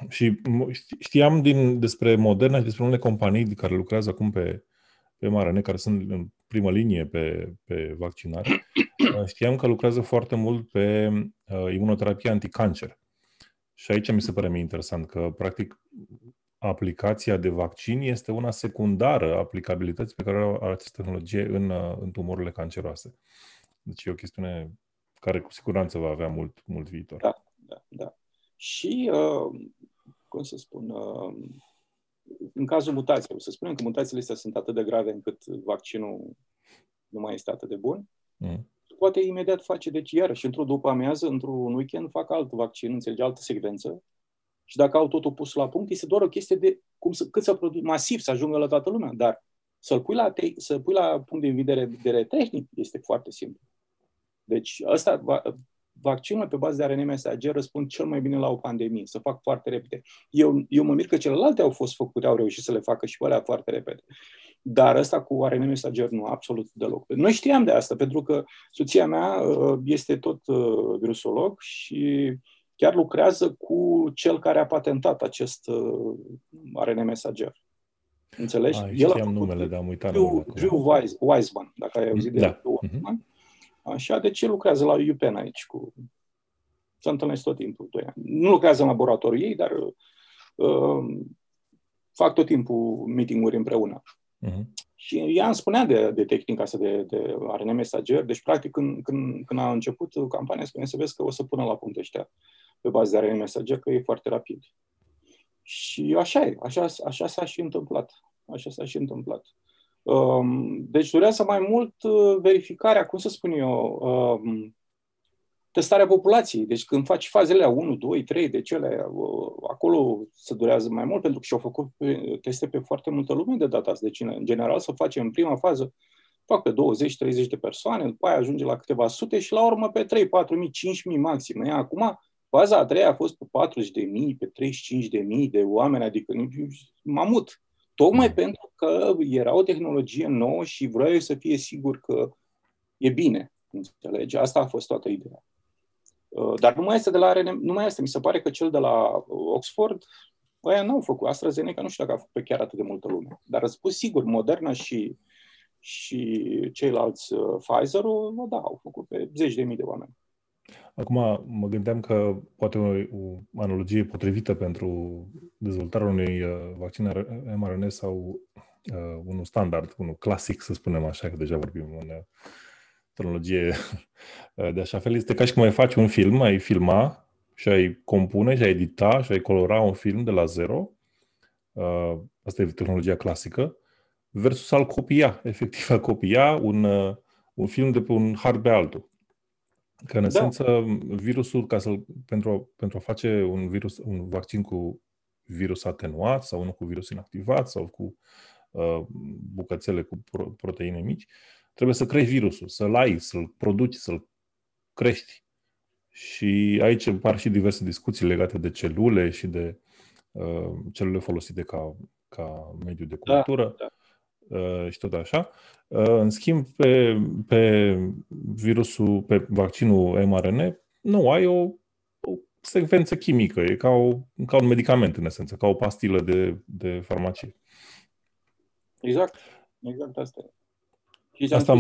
Și știam despre Moderna și despre unele companii care lucrează acum pe mRNA, care sunt în primă linie pe vaccinare. Știam că lucrează foarte mult pe imunoterapia anticancer. Și aici mi se pare mie interesant că, practic, aplicația de vaccin este una secundară a aplicabilității pe care are această tehnologie în tumorurile canceroase. Deci e o chestiune care cu siguranță va avea mult viitor. Da. Și, cum să spun, în cazul mutațiilor, să spunem că mutațiile astea sunt atât de grave încât vaccinul nu mai este atât de bun, poate imediat face, deci iarăși, într-o după-amiază, într-un weekend, fac alt vaccin, înțelege, altă secvență. Și dacă au totul pus la punct, este doar o chestie de cât să produci, masiv să ajungă la toată lumea, dar să-l pui la punct de vedere tehnic este foarte simplu. Deci vaccinul pe bază de RNA mesager răspund cel mai bine la o pandemie, să fac foarte repede. Eu mă mir că celelalte au fost făcute, au reușit să le facă și pe alea foarte repede. Dar ăsta cu RNA mesager nu, absolut deloc. Noi știam de asta, pentru că soția mea este tot virusolog și chiar lucrează cu cel care a patentat acest RNA mesager. Înțelegi? El știam numele, dar am uitat. Drew Weissman, dacă ai auzit de el. Așa, deci el lucrează la UPenn aici. Se întâlnesc tot timpul. 2 ani. Nu lucrează în laboratorul ei, dar fac tot timpul meeting-uri împreună. Și ea îmi spunea de tehnica asta de RNA mesager. Deci, practic, când a început campania, spunea să vezi că o să pună la punct ăștia pe bază de RNA mesager, că e foarte rapid. Și așa e, așa s-a și întâmplat. Deci durează mai mult verificarea, cum să spun eu, testarea populației. Deci când faci fazele 1, 2, 3, deci ele, acolo se durează mai mult, pentru că și-au făcut teste pe foarte multă lume de data asta. Deci, în general, să facem în prima fază toacă 20-30 de persoane, după aia ajunge la câteva sute și la urmă pe 3, 4.000, 5.000 maxim. Ia, acum, faza a treia a fost pe 40.000, pe 35.000 de oameni, adică mamut. Tocmai pentru că era o tehnologie nouă și vreau să fie sigur că e bine. Înțelegi? Asta a fost toată ideea. Dar nu mai este de la RNA, nu mai este. Mi se pare că cel de la Oxford, aia n-au făcut. AstraZeneca nu știu dacă a făcut pe chiar atât de multă lume. Dar a spus sigur, Moderna și ceilalți Pfizer-ul, da, au făcut pe zeci de mii de oameni. Acum mă gândeam că poate o analogie potrivită pentru dezvoltarea unui vaccin mRNA sau unul standard, unul clasic, să spunem așa, că deja vorbim în tehnologie de așa fel, este ca și cum ai face un film, ai filma și ai compune și ai edita și ai colora un film de la zero, asta e tehnologia clasică, versus al copia, efectiv a copia un film de pe un hard pe altul. Că, în esență, virusul, pentru a face un vaccin cu virus atenuat sau unul cu virus inactivat sau cu bucățele cu proteine mici, trebuie să crești virusul, să-l ai, să-l produci, să-l crești. Și aici apar și diverse discuții legate de celule și de celule folosite ca mediu de cultură. Da, da. Și tot așa. În schimb, pe vaccinul mRNA, nu ai o secvență chimică. E ca un medicament, în esență, ca o pastilă de farmacie. Exact. Exact asta e. Și asta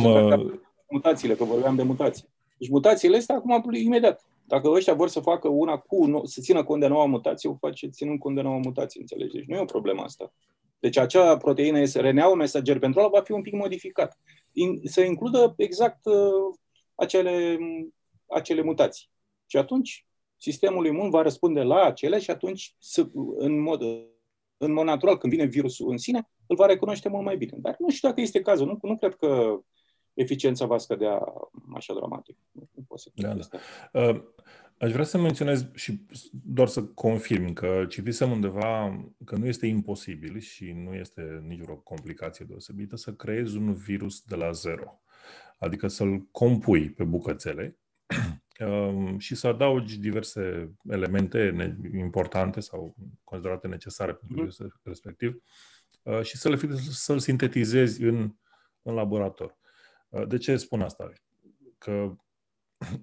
mutațiile, că vorbeam de mutații. Deci mutațiile astea acum, imediat. Dacă ăștia vor să facă una să țină cont de noua mutație, o face ținând cont de noua mutație, înțelegi? Deci nu e o problemă asta. Deci acea proteină RNA-ul mesager pentru ăla va fi un pic modificat. Să includă exact acele mutații. Și atunci sistemul imun va răspunde la acele și atunci, în mod natural, când vine virusul în sine, îl va recunoaște mult mai bine. Dar nu știu dacă este cazul. Nu cred că eficiența va scădea așa dramatic. Nu pot să cred asta. Aș vrea să menționez și doar să confirm că citisem undeva că nu este imposibil și nu este nici vreo complicație deosebită să creezi un virus de la zero. Adică să-l compui pe bucățele și să adaugi diverse elemente importante sau considerate necesare pentru virusul respectiv și să-l sintetizezi în laborator. De ce spun asta? Că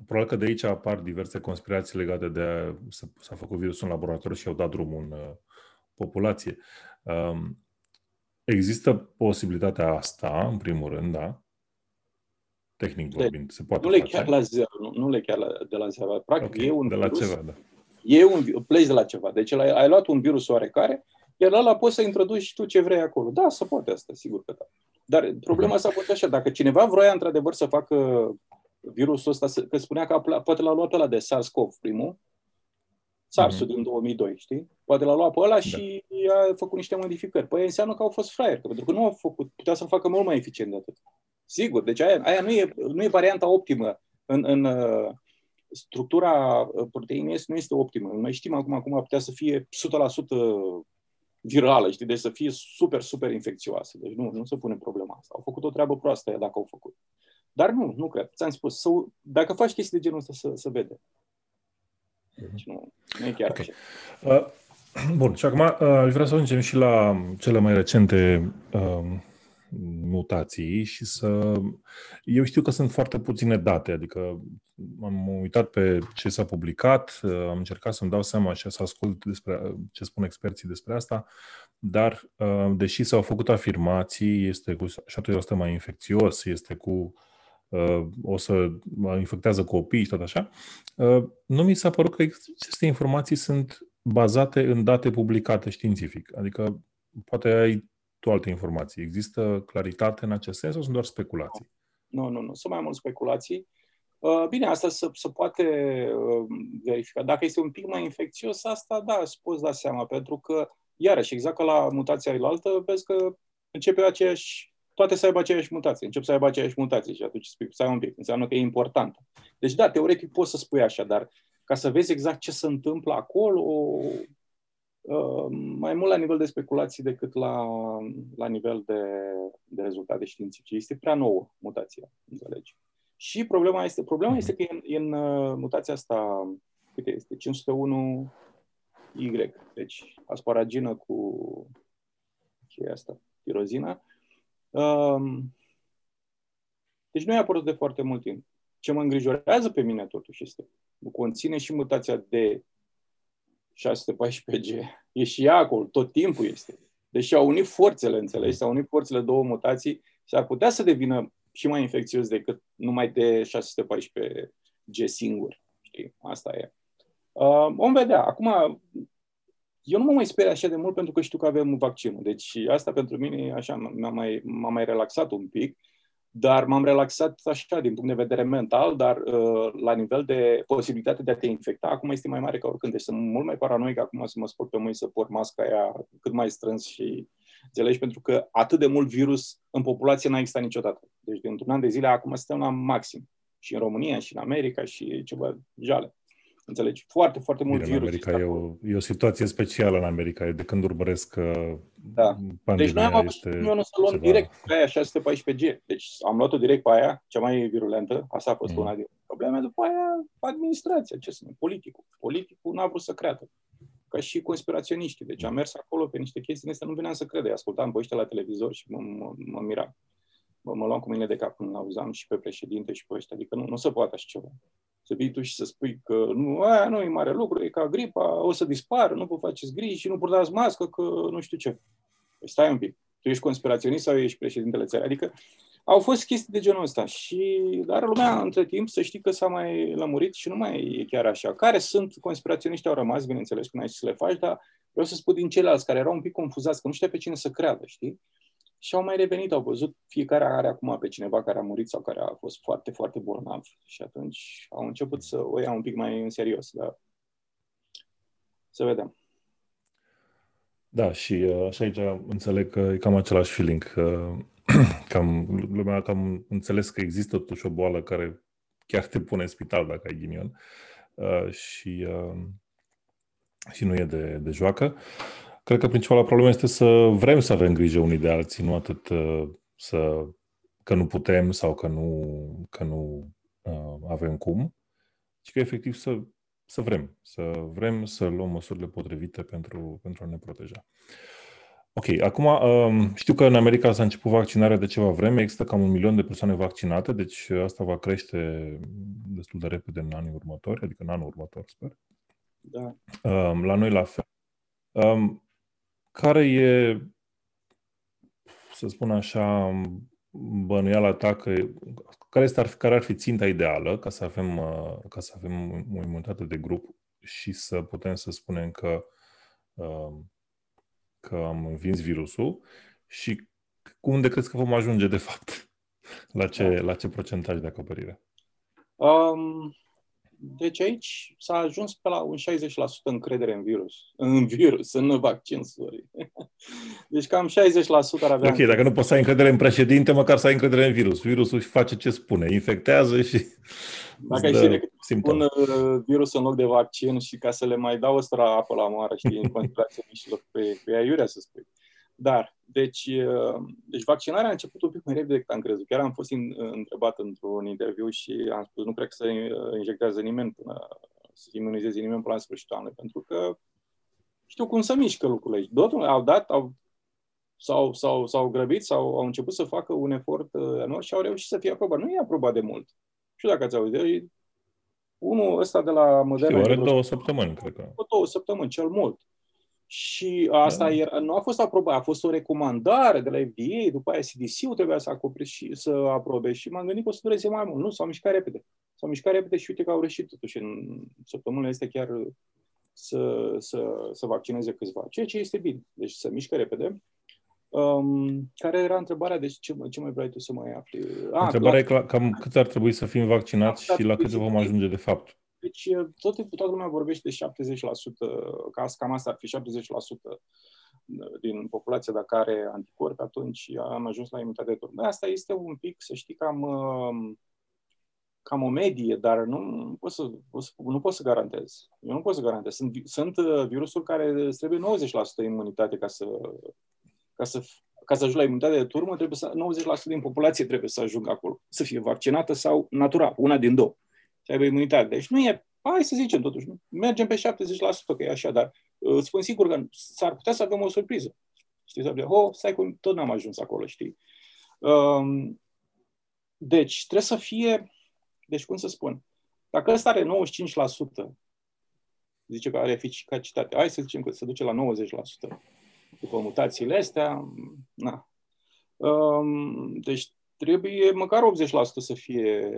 probabil că de aici apar diverse conspirații legate de s-a făcut virusul în laborator și au dat drumul în populație. Există posibilitatea asta, în primul rând, da? Tehnic vorbind, se poate face. Nu le chiar de la zero. Practic, okay, e un virus. Ceva, da. Pleci de la ceva. Deci ai luat un virus oarecare, iar ăla poți să introduci tu ce vrei acolo. Da, se poate asta, sigur că da. Dar problema asta poate așa. Dacă cineva vroia într-adevăr să facă virusul ăsta, că spunea că poate l-a luat pe ăla de SARS-CoV primul, SARS-ul din 2002, știi? Poate l-a luat pe ăla și a făcut niște modificări. Păi înseamnă că au fost fraieri, pentru că nu au făcut, putea să facă mult mai eficient de atât. Sigur, deci aia nu e varianta optimă. În structura proteinei nu este optimă. Noi știm acum putea să fie 100% virală, știi? Deci să fie super, super infecțioasă. Deci nu se pune problema asta. Au făcut o treabă proastă dacă au făcut. Dar nu cred. Ți-am spus, dacă faci chestii de genul ăsta, să vede. Deci nu e chiar așa. Bun, și acum aș vrea să ajungem și la cele mai recente mutații și să... Eu știu că sunt foarte puține date, adică am uitat pe ce s-a publicat, am încercat să-mi dau seama și să ascult despre ce spun experții despre asta, dar deși s-au făcut afirmații, este cu 7% mai infecțios, este cu... o să infectează copii și tot așa, nu mi s-a părut că aceste informații sunt bazate în date publicate științific. Adică poate ai tu alte informații. Există claritate în acest sens sau sunt doar speculații? Nu. Sunt mai mult speculații. Bine, asta se poate verifica. Dacă este un pic mai infecțios, asta da, îți poți da seama, pentru că, iarăși, exact ca la mutația ailaltă, vezi că începe aceeași toate să aibă aceeași mutație. Și atunci spui, stai un pic, înseamnă că e importantă. Deci da, teoretic poți să spui așa, dar ca să vezi exact ce se întâmplă acolo, mai mult la nivel de speculații decât la nivel de de rezultate științifice. Este prea nouă mutația, înțelegi? Și problema este că e în mutația asta, uite, este 501Y, deci asparagină cu cheia asta, tirozina. Deci nu i-a apărut de foarte mult timp. Ce mă îngrijorează pe mine totuși este conține și mutația de 614G. E și ea acolo, tot timpul este. Deci au unit forțele, înțelegi? Au unit forțele două mutații și ar putea să devină și mai infecțios decât numai de 614G singur. Știi? Asta e. Vom vedea. Acum, eu nu mă mai sper așa de mult pentru că știu că avem vaccinul. Deci asta pentru mine așa m-a mai relaxat un pic, dar m-am relaxat așa din punct de vedere mental, dar la nivel de posibilitate de a te infecta, acum este mai mare ca oricând. Deci sunt mult mai paranoic acum să mă spor pe mâini, să port masca aia cât mai strâns și, înțelegi, pentru că atât de mult virus în populație n-a existat niciodată. Deci dintr-un an de zile acum suntem la maxim. Și în România, și în America, și ceva jale. Înțelegi? Foarte, foarte mult virus. America e o situație specială în America, de când urmăresc da. Deci noi am avut nu să luăm ceva direct pe aia 614G. Deci am luat-o direct pe aia, cea mai virulentă, asta a fost una din probleme, după aia administrația, ce să spun, politicul. Politicul n-a vrut să creadă. Ca și conspiraționiștii. Deci am mers acolo pe niște chestii, asta nu veneam să cred. Ascultam pe ăștia la televizor și mă miram. Mă luam cu mâinile de cap când l-auzeam și pe președinte și pe ăștia. Adică nu se poate așa ceva. Să vii tu și să spui că nu e mare lucru, e ca gripa, o să dispară, nu vă faceți griji și nu purtați mască, că nu știu ce. Păi stai un pic. Tu ești conspiraționist sau ești președintele țării? Adică au fost chestii de genul ăsta. Dar lumea, între timp, să știi că s-a mai lămurit și nu mai e chiar așa. Care sunt conspiraționiști au rămas, bineînțeles, că n-ai să le faci, dar vreau să spun din ceilalți care erau un pic confuzați, că nu știa pe cine să creadă, știi? Și au mai revenit, au văzut, fiecare are acum pe cineva care a murit sau care a fost foarte, foarte bolnav. Și atunci au început să o iau un pic mai în serios. Dar să vedem. Da, și aici înțeleg că e cam același feeling. Lumea cam înțeles că există totuși o boală care chiar te pune în spital dacă ai ghinion. Și nu e de joacă. Cred că principala problemă este să vrem să avem grijă unii de alții, nu atât că nu putem sau că nu avem cum, ci că efectiv să vrem să luăm măsurile potrivite pentru a ne proteja. Ok, acum știu că în America s-a început vaccinarea de ceva vreme, există cam 1 milion de persoane vaccinate, deci asta va crește destul de repede în anii următori, adică în anul următor, sper. Da. La noi la fel. Care e, să spun așa, bănuiala ta, care ar fi ținta ideală ca să avem, o imunitate de grup și să putem să spunem că am învins virusul și unde crezi că vom ajunge de fapt? La ce procentaj de acoperire? Deci aici s-a ajuns pe la un 60% încredere în virus. În vaccin, sorry. Deci cam 60% ar avea... Ok, dacă nu poți să ai încredere în președinte, măcar să ai încredere în virus. Virusul face ce spune, infectează și... Dacă ai ști decât pun virus în loc de vaccin și ca să le mai dau ăstora apă la moară, știi, în conspirație mișilor pe aiurea, să spui. Dar, deci vaccinarea a început un pic mai repede decât am crezut. Chiar am fost întrebat într-un interviu și am spus, nu cred că se injectează nimeni să imunizeze nimeni până la sfârșitul anului, pentru că știu cum să mișcă lucrurile aici. Totul au dat, s-au grăbit, au început să facă un efort enorm și au reușit să fie aprobat. Nu e aprobat de mult. Știu dacă ați auzit. Unul ăsta de la Moderna... Știu, are 2 săptămâni, cred că. 2 săptămâni, cel mult. Și asta nu a fost aprobat, a fost o recomandare de la FDA, după aia CDC-ul trebuia să acopere și să aprobe și m-am gândit că o să dureze mai mult. Nu, s-au mișcat repede și uite că au reușit totuși în săptămânile astea chiar să vaccineze câțiva, ceea ce este bine, deci să mișcă repede. Care era întrebarea? Deci ce mai vrei tu să mai afli? Întrebarea e cam cât ar trebui să fim vaccinați și la cât vom ajunge de fapt. Deci toată lumea vorbește de 70%, cam asta ar fi 70% din populația dacă are anticorpi, atunci am ajuns la imunitate de turmă. Asta este un pic, să știi, cam o medie, dar nu pot să garantez. Eu nu pot să garantez. Sunt virusuri care îți trebuie 90% imunitate ca să ca să ajungi la imunitate de turmă, trebuie să, 90% din populație trebuie să ajungă acolo, să fie vaccinată sau natural, una din două, să aibă imunitate. Deci nu e, hai să zicem totuși, nu? Mergem pe 70%, că e așa, dar spun sigur că s-ar putea să avem o surpriză. Știi, să avem, oh, stai cum, tot n-am ajuns acolo, știi. Deci, trebuie să fie, deci cum să spun, dacă ăsta are 95%, zice că are eficacitate, hai să zicem că se duce la 90%, după mutațiile astea, na. Deci trebuie măcar 80% să fie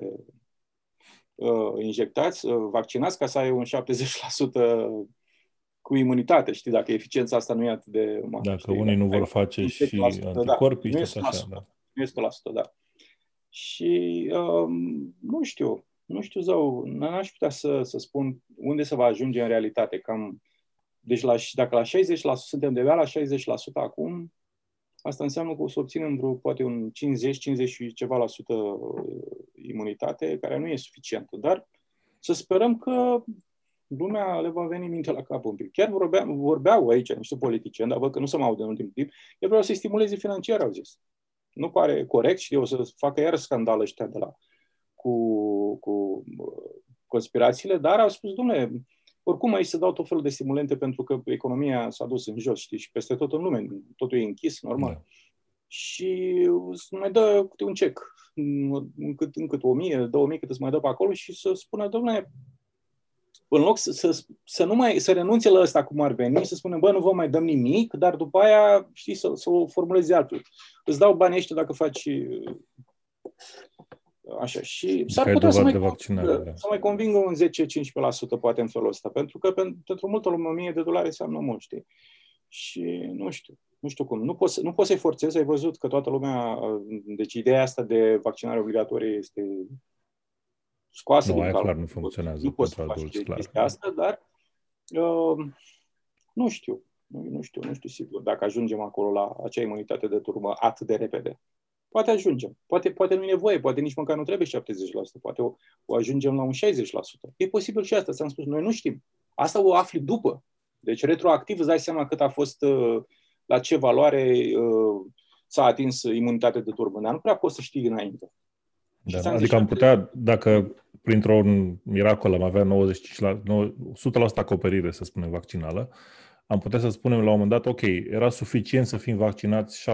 injectați, vaccinați, ca să ai un 70% cu imunitate, știi, dacă eficiența asta nu e atât de mare. Dacă știi, unii nu vor face și anticorpii, da. Tot așa, da. Nu e 100%, da. Și nu știu, zău, n-aș putea să spun unde se va ajunge în realitate, cam. Deci dacă la 60% suntem de la 60% acum, asta înseamnă că o să obținem vreo, poate un 50% și ceva imunitate, care nu e suficientă. Dar să sperăm că lumea le va veni minte la cap un pic. Chiar vorbeau aici niște politicieni, dar văd că nu se mai aud în ultimul timp. Eu vreau să-i stimuleze financiar, au zis. Nu pare corect și eu să facă iar scandal ăștia de la, cu conspirațiile, dar au spus, dom'le, oricum aici se dau tot felul de stimulente pentru că economia s-a dus în jos, știi, și peste tot în lume, totul e închis, normal. Da. Și să mai dă câte un cec, încât 1.000, 2.000, cât îți mai dă pe acolo și să spună, domnule, în loc să renunțe la ăsta cum ar veni, să spună, bă, nu vă mai dăm nimic, dar după aia, știi, să o formulezi altul. Îți dau banii ăștia dacă faci... Așa, și s-ar putea să mai convingă un 10-15% poate în felul ăsta, pentru că pentru multă lume $1.000 înseamnă mult, știi? Și nu știu cum, nu poți să-i forțezi, ai văzut că toată lumea, deci ideea asta de vaccinare obligatorie este scoasă din calcul. Nu funcționează, nu poți să faci chestia asta, dar nu știu sigur dacă ajungem acolo la acea imunitate de turmă atât de repede. Poate ajungem. Poate nu e nevoie, poate nici măcar nu trebuie 70%, poate o ajungem la un 60%. E posibil și asta, ți-am spus, noi nu știm. Asta o afli după. Deci retroactiv îți dai seama cât a fost, la ce valoare s-a atins imunitatea de turmă, dar nu prea poți să știi înainte. Da, adică am putea, dacă printr-un miracol am avea 100% acoperire, să spunem, vaccinală, am putea să spunem la un moment dat, ok, era suficient să fim vaccinați 75%, 80%,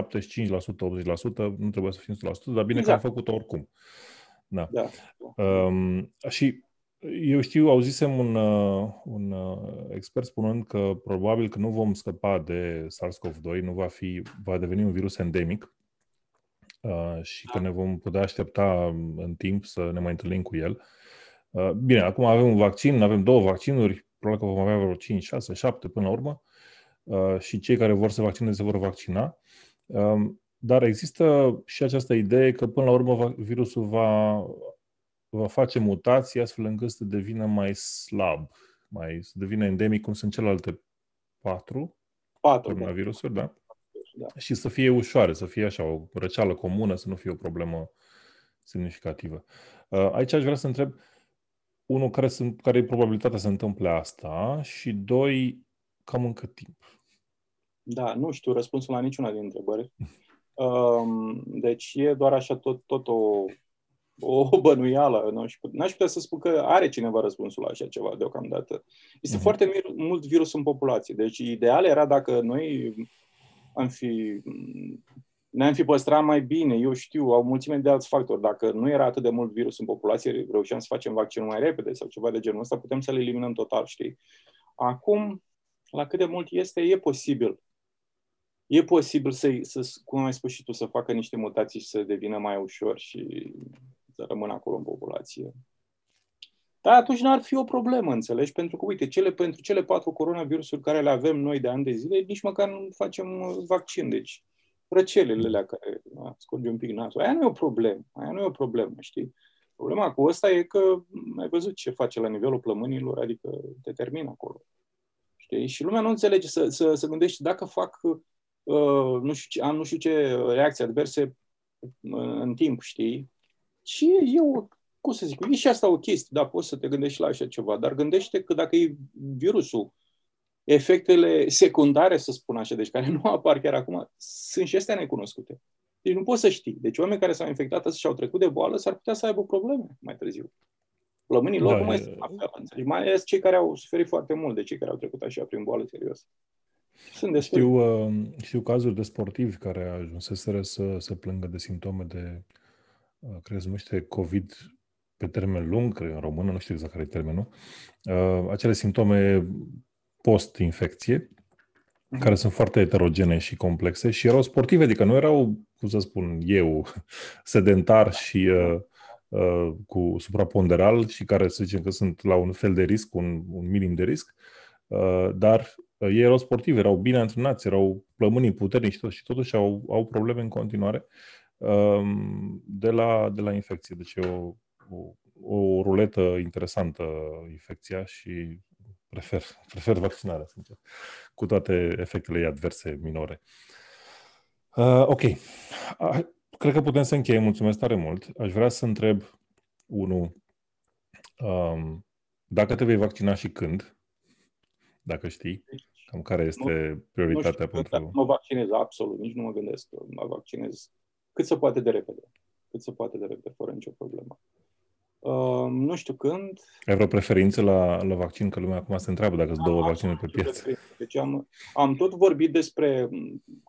nu trebuia să fim 100%, dar bine exact. Că am făcut-o oricum. Da. Da. Și eu știu, auzisem un expert spunând că probabil că nu vom scăpa de SARS-CoV-2, va deveni un virus endemic și că ne vom putea aștepta în timp să ne mai întâlnim cu el. Bine, acum avem un vaccin, avem două vaccinuri, probabil că vom avea vreo 5, 6, 7 până la urmă și cei care vor să vaccineze vor vaccina. Dar există și această idee că până la urmă virusul va face mutații astfel încât să devină mai slab, să devină endemic cum sunt celelalte 4 coronavirusuri, da? Da. Și să fie ușoare, să fie așa o răceală comună, să nu fie o problemă semnificativă. Aici aș vrea să întreb, unul, care e probabilitatea să întâmple asta și doi, cam în cât timp? Da, nu știu răspunsul la niciuna din întrebări. Deci e doar așa tot o bănuială. N-aș putea să spun că are cineva răspunsul la așa ceva deocamdată. Este foarte mult virus în populație. Deci ideal era dacă noi ne-am fi păstrat mai bine, eu știu, au mulțime de alți factori. Dacă nu era atât de mult virus în populație, reușeam să facem vaccinul mai repede sau ceva de genul ăsta, putem să le eliminăm total, știi? Acum, la cât de mult este, e posibil. E posibil să cum ai spus și tu, să facă niște mutații și să devină mai ușor și să rămână acolo în populație. Dar atunci n-ar fi o problemă, înțelegi? Pentru că, uite, pentru cele 4 coronavirusuri care le avem noi de ani de zile, nici măcar nu facem vaccin, deci răcelele alea care scorge un pic nasul. Aia nu e o problemă, știi? Problema cu ăsta e că ai văzut ce face la nivelul plămânilor, adică te termină acolo. Știi? Și lumea nu înțelege să gândești dacă fac nu știu ce reacții adverse în timp, știi? Și eu, cum să zic, e și asta o chestie, da, poți să te gândești la așa ceva, dar gândește că dacă e virusul efectele secundare, să spun așa, deci care nu apar chiar acum, sunt și astea necunoscute. Deci nu poți să știi. Deci oamenii care s-au infectat și au trecut de boală s-ar putea să aibă probleme mai târziu. Plămânii lor nu mai sunt afectați. Mai ales cei care au suferit foarte mult de cei care au trecut așa prin boală serios. Știu cazuri de sportivi care ajunseseră să se plângă de simptome de, cred se numește, COVID pe termen lung, cred, în română, nu știu exact care e termenul, acele simptome post-infecție, care sunt foarte heterogene și complexe și erau sportive, adică nu erau, cum să spun eu, sedentar și cu supraponderal și care să zicem că sunt la un fel de risc, un minim de risc, dar ei erau sportivi, erau bine antrenați, erau plămânii puternici și totuși au probleme în continuare de la infecție. Deci e o ruletă interesantă infecția și prefer vaccinarea, sincer, cu toate efectele ei adverse minore. Ok. Cred că putem să încheiem. Mulțumesc tare mult. Aș vrea să întreb, unul, dacă te vei vaccina și când, dacă știi, cam care este prioritatea pentru... Nu mă vaccinez absolut, nici nu mă gândesc că mă vaccinez cât se poate de repede. Cât se poate de repede, fără nicio problemă. Nu știu când... Ai vreo preferință la vaccin? Că lumea acum se întreabă dacă sunt două vaccinuri pe piață. Deci am tot vorbit despre...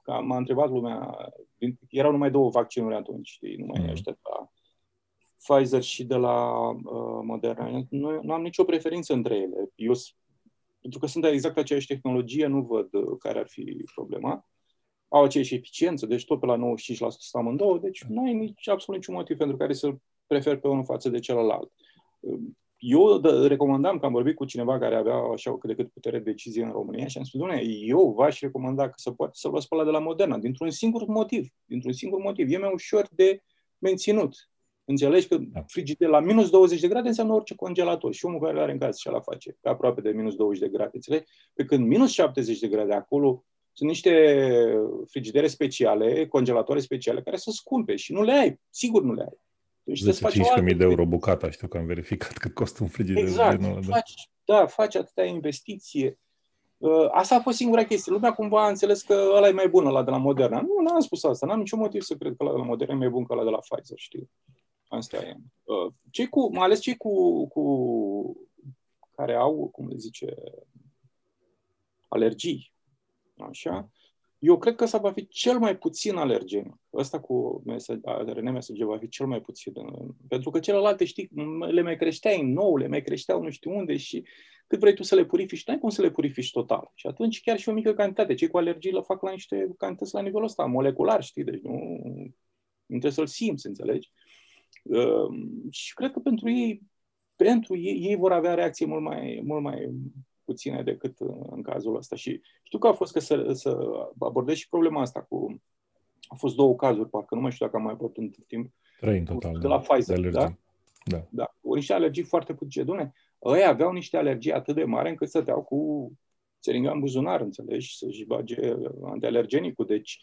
Că m-a întrebat lumea... Erau numai două vaccinuri atunci, știi? Nu mai aștepta Pfizer și de la Moderna. Nu am nicio preferință între ele. Pentru că sunt exact aceeași tehnologie, nu văd care ar fi problema. Au aceeași eficiență, deci tot pe la 95% sunt amândouă, deci nu ai absolut niciun motiv pentru care să prefer pe unul față de celălalt. Eu recomandam, că am vorbit cu cineva care avea așa cât de cât putere de decizie în România și am spus, doamne, eu v-aș recomanda că se poate să luați pe ăla de la Moderna, dintr-un singur motiv. E mai ușor de menținut. Înțelegi că frigider la minus 20 de grade înseamnă orice congelator și omul care îl are în casă și ăla face, că aproape de minus 20 de grade, înțelegi? Pe când minus 70 de grade acolo sunt niște frigidere speciale, congelatoare speciale, care sunt scumpe și nu le ai, sigur nu le ai. Deci 15.000 de euro bucata, știu că am verificat cât costă un frigider. Exact, faci atâta investiție. Asta a fost singura chestie. Lumea cumva a înțeles că ăla e mai bun, ăla de la Moderna. Nu, n-am spus asta, n-am niciun motiv să cred că ăla de la Moderna e mai bun că ăla de la Pfizer, știu. Asta e. Mai ales cei cu care au, cum le zice, alergii. Așa? Eu cred că ăsta va fi cel mai puțin alergen. Ăsta cu RNA messenger va fi cel mai puțin. Pentru că celelalte, știi, le mai creșteai în nou, le mai creșteau nu știu unde și cât vrei tu să le purifici, n-ai cum să le purifici total. Și atunci chiar și o mică cantitate. Cei cu alergii le fac la niște cantități la nivelul ăsta, molecular, știi? Deci nu trebuie să-l simți, înțelegi? Și cred că pentru ei vor avea reacție mult mai puține decât în cazul ăsta. Și știu că a fost că să abordez și problema asta cu... Au fost două cazuri, parcă nu mai știu dacă am mai abordat în timp. 3 în total. De la Pfizer, de da? Da. Cu niște alergii foarte puține. Doamne, ăia aveau niște alergii atât de mari încât stăteau cu țeringa în buzunar, înțelegi? Să-și bage antialergenicul. Deci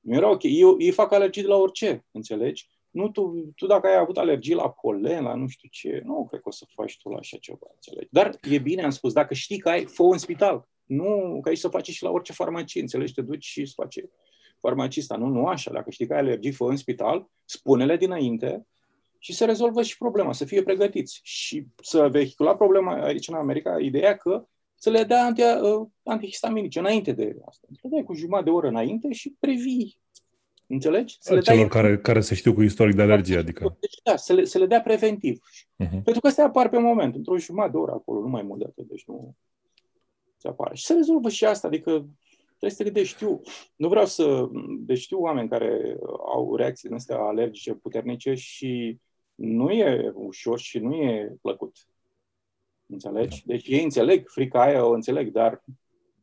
nu era ok. Ei fac alergii de la orice, înțelegi? Nu, tu dacă ai avut alergii la polen, la nu știu ce, nu cred că o să faci tu la așa ceva, înțelegi? Dar e bine, am spus, dacă știi că ai, fă-o în spital. Nu, că aici se face și la orice farmacie, înțelegi? Te duci și îți face farmacista. Nu așa. Dacă știi că ai alergii, fă în spital, spune-le dinainte și se rezolvă și problema, să fie pregătiți. Și să vehicula problema aici în America, ideea că să le dea antihistaminice înainte de asta. Le dai cu jumătate de oră înainte și previi. Înțelegi? Celor care se știu cu istoric de alergie, adică. Deci, da, să le dea preventiv. Pentru că astea apar pe moment, într-o jumătate de oră acolo, nu mai mult de atât, deci nu se apare. Și se rezolvă și asta, adică trebuie să te gândești, știu oameni care au reacții din astea alergice puternice și nu e ușor și nu e plăcut. Înțelegi? Deci ei înțeleg, frica aia o înțeleg, dar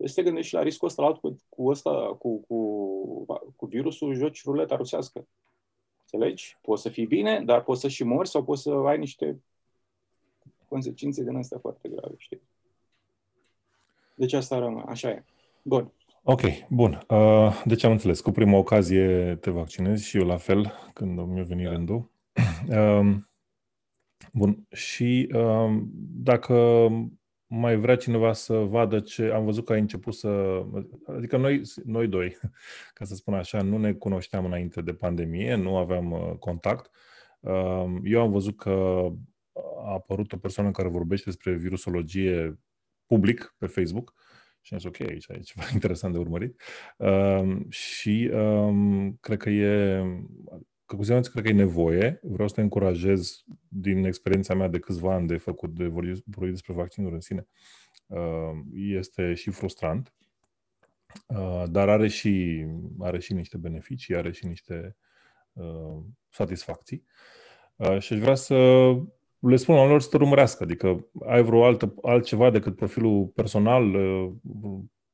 să te gândești și la riscul ăsta, la altul, cu virusul, joci ruleta rusească. Înțelegi? Poți să fii bine, dar poți să și mori sau poți să ai niște consecințe din astea foarte grave, știi? Deci asta rămâne. Așa e. Bun. Ok, bun. Deci am înțeles. Cu prima ocazie te vaccinezi și eu la fel, când mi-a venit rândul. Bun. Și dacă... mai vrea cineva să vadă ce... Am văzut că ai început să... Adică noi doi, ca să spun așa, nu ne cunoșteam înainte de pandemie, nu aveam contact. Eu am văzut că a apărut o persoană care vorbește despre virusologie public pe Facebook și am zis, ok, aici e ceva interesant de urmărit. Și cred că e... Că cu siguranță cred că e nevoie. Vreau să te încurajez din experiența mea de câțiva ani de făcut de vorbit despre vaccinuri în sine. Este și frustrant, dar are și niște beneficii, are și niște satisfacții. Și aș vrea să le spun oamenilor să te urmărească. Adică ai vreo altceva decât profilul personal,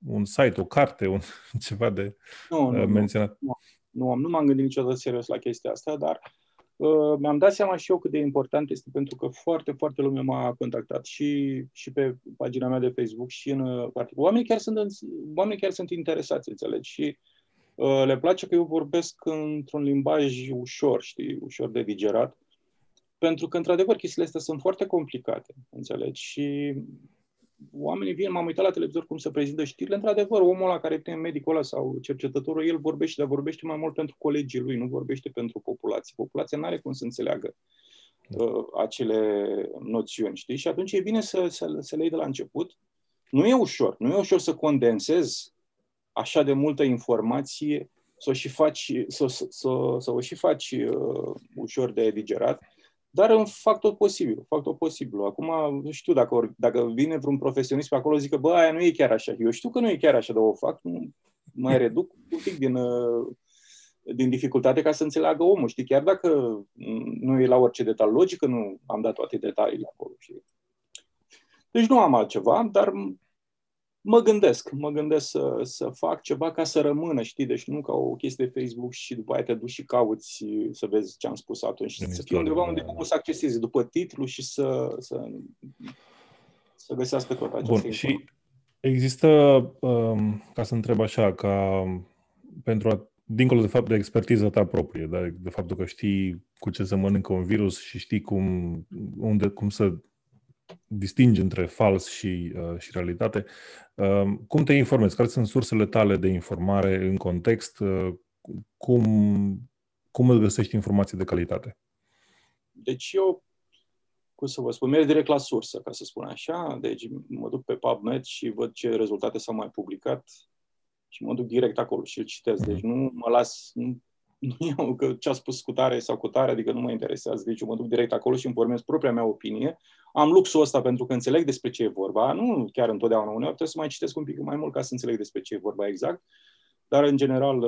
un site, o carte, un ceva de menționat. Nu m-am gândit niciodată serios la chestia asta, dar mi-am dat seama și eu cât de important este, pentru că foarte, foarte lume m-a contactat și pe pagina mea de Facebook și în articol. Oamenii chiar sunt interesați, înțelegi? Și le place că eu vorbesc într-un limbaj ușor, știi, ușor de digerat, pentru că, într-adevăr, chestiile astea sunt foarte complicate, înțelegi? Și oamenii vin, m-am uitat la televizor cum se prezintă știrile, într-adevăr, omul ăla care e medicul ăla sau cercetătorul, el vorbește, dar vorbește mai mult pentru colegii lui, nu vorbește pentru populație. Populația nu are cum să înțeleagă acele noțiuni, știi? Și atunci e bine să le iei de la început. Nu e ușor să condensezi așa de multă informație, să o și faci ușor de digerat. Dar fac tot posibilul. Acum nu știu dacă vine vreun profesionist pe acolo, zic că bă, aia nu e chiar așa. Eu știu că nu e chiar așa, dar o fac, mai reduc un pic din dificultate ca să înțeleagă omul. Știi, chiar dacă nu e la orice detaliu, logică, nu am dat toate detaliile acolo. Deci nu am altceva, dar mă gândesc să fac ceva ca să rămână, știi? Deci nu ca o chestie de Facebook și după aia te duci și cauți să vezi ce am spus atunci. Și să fie undeva unde poți să accesezi după titlu și să găsească tot acest informație. Și există, ca să întreb așa, ca pentru a, dincolo de fapt de expertiza ta proprie, dar de faptul că știi cu ce să mănâncă un virus și știi cum să distingi între fals și realitate. Cum te informezi? Care sunt sursele tale de informare în context? Cum îți găsești informații de calitate? Deci eu, cum să vă spun, merg direct la sursă, ca să spun așa. Deci mă duc pe PubMed și văd ce rezultate s-au mai publicat și mă duc direct acolo și îl citesc. Deci nu mă las... Nu iau că ce-a spus cutare sau cutare, adică nu mă interesează, deci eu mă duc direct acolo și îmi formez propria mea opinie. Am luxul ăsta pentru că înțeleg despre ce e vorba, nu chiar întotdeauna, uneori trebuie să mai citesc un pic mai mult ca să înțeleg despre ce e vorba exact, dar în general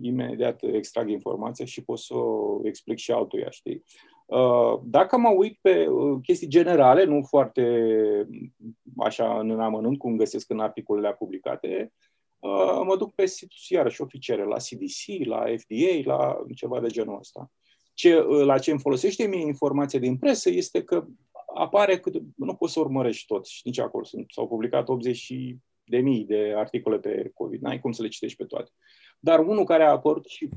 imediat extrag informația și pot să o explic și altuia, știi? Dacă mă uit pe chestii generale, nu foarte așa în amănunt cum găsesc în articolele publicate, mă duc pe situri iarăși oficiale, la CDC, la FDA, la ceva de genul ăsta. La ce îmi folosește mie informația din presă este că apare cât... Nu poți să urmărești tot și nici acolo. S-au publicat 80.000 de articole pe COVID. N-ai cum să le citești pe toate. Dar unul care a apărut și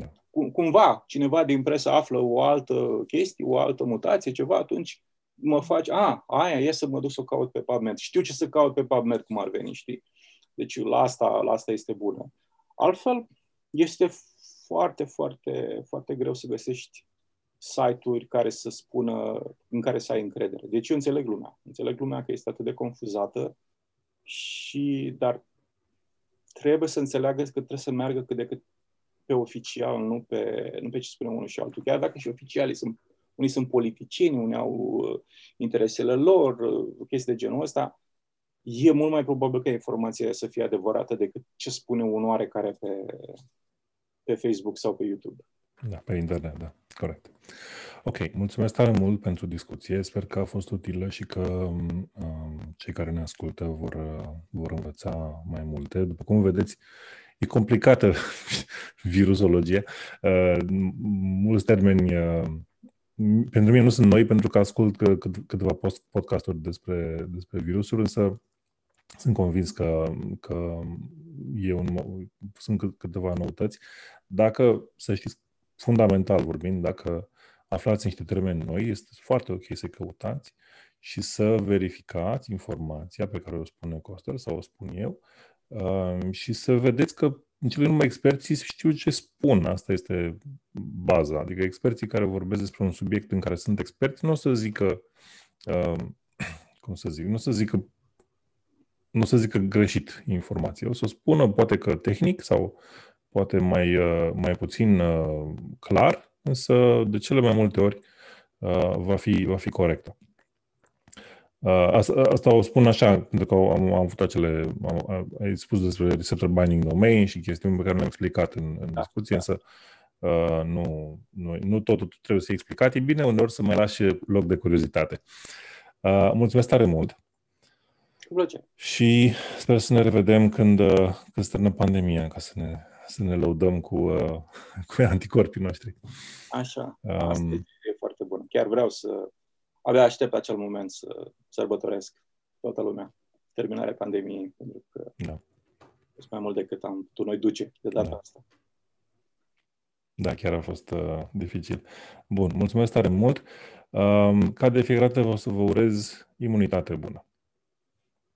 cumva cineva din presă află o altă chestie, o altă mutație, ceva, atunci mă faci, aia e să mă duc să o caut pe PubMed. Știu ce să caut pe PubMed, cum ar veni, știi? Deci la asta este bună. Altfel, este foarte, foarte, foarte greu să găsești site-uri care să spună, în care să ai încredere. Deci eu înțeleg lumea. Înțeleg lumea că este atât de confuzată, dar trebuie să înțeleagă că trebuie să meargă cât de cât pe oficial, nu pe ce spune unul și altul. Chiar dacă și oficialii sunt, unii sunt politicieni, unii au interesele lor, chestii de genul ăsta, e mult mai probabil că informația să fie adevărată decât ce spune un oarecare pe Facebook sau pe YouTube. Da, pe internet, da. Corect. Ok, mulțumesc tare mult pentru discuție. Sper că a fost utilă și că cei care ne ascultă vor învăța mai multe. După cum vedeți, e complicată virusologia. Mulți termeni... Pentru mine nu sunt noi, pentru că ascult câteva podcasturi despre virusuri, însă sunt convins că sunt câteva noutăți. Dacă, să știți, fundamental vorbind, dacă aflați niște termeni noi, este foarte ok să căutați și să verificați informația pe care o spune Costel sau o spun eu și să vedeți că în cele numai experții știu ce spun. Asta este baza. Adică experții care vorbesc despre un subiect în care sunt experți nu o să zică, nu o să zică greșit informația. O să o spună poate că tehnic sau poate mai puțin clar, însă de cele mai multe ori va fi corectă. Asta o spun așa, pentru că am avut ai spus despre receptor binding domain și chestiuni pe care le-am explicat în discuție, însă nu totul trebuie să fie explicat. E bine uneori să mai lași loc de curiozitate. Mulțumesc tare mult! Cu plăcere! Și sper să ne revedem când termină pandemia, ca să ne lăudăm cu anticorpii noștri. Așa, asta e foarte bună. Chiar vreau să... Abia aștept acel moment să sărbătoresc toată lumea, terminarea pandemiei, pentru că este mai mult decât am putut noi duce de data asta. Da, chiar a fost dificil. Bun, mulțumesc tare mult. Ca de fiecare dată o să vă urez imunitate bună.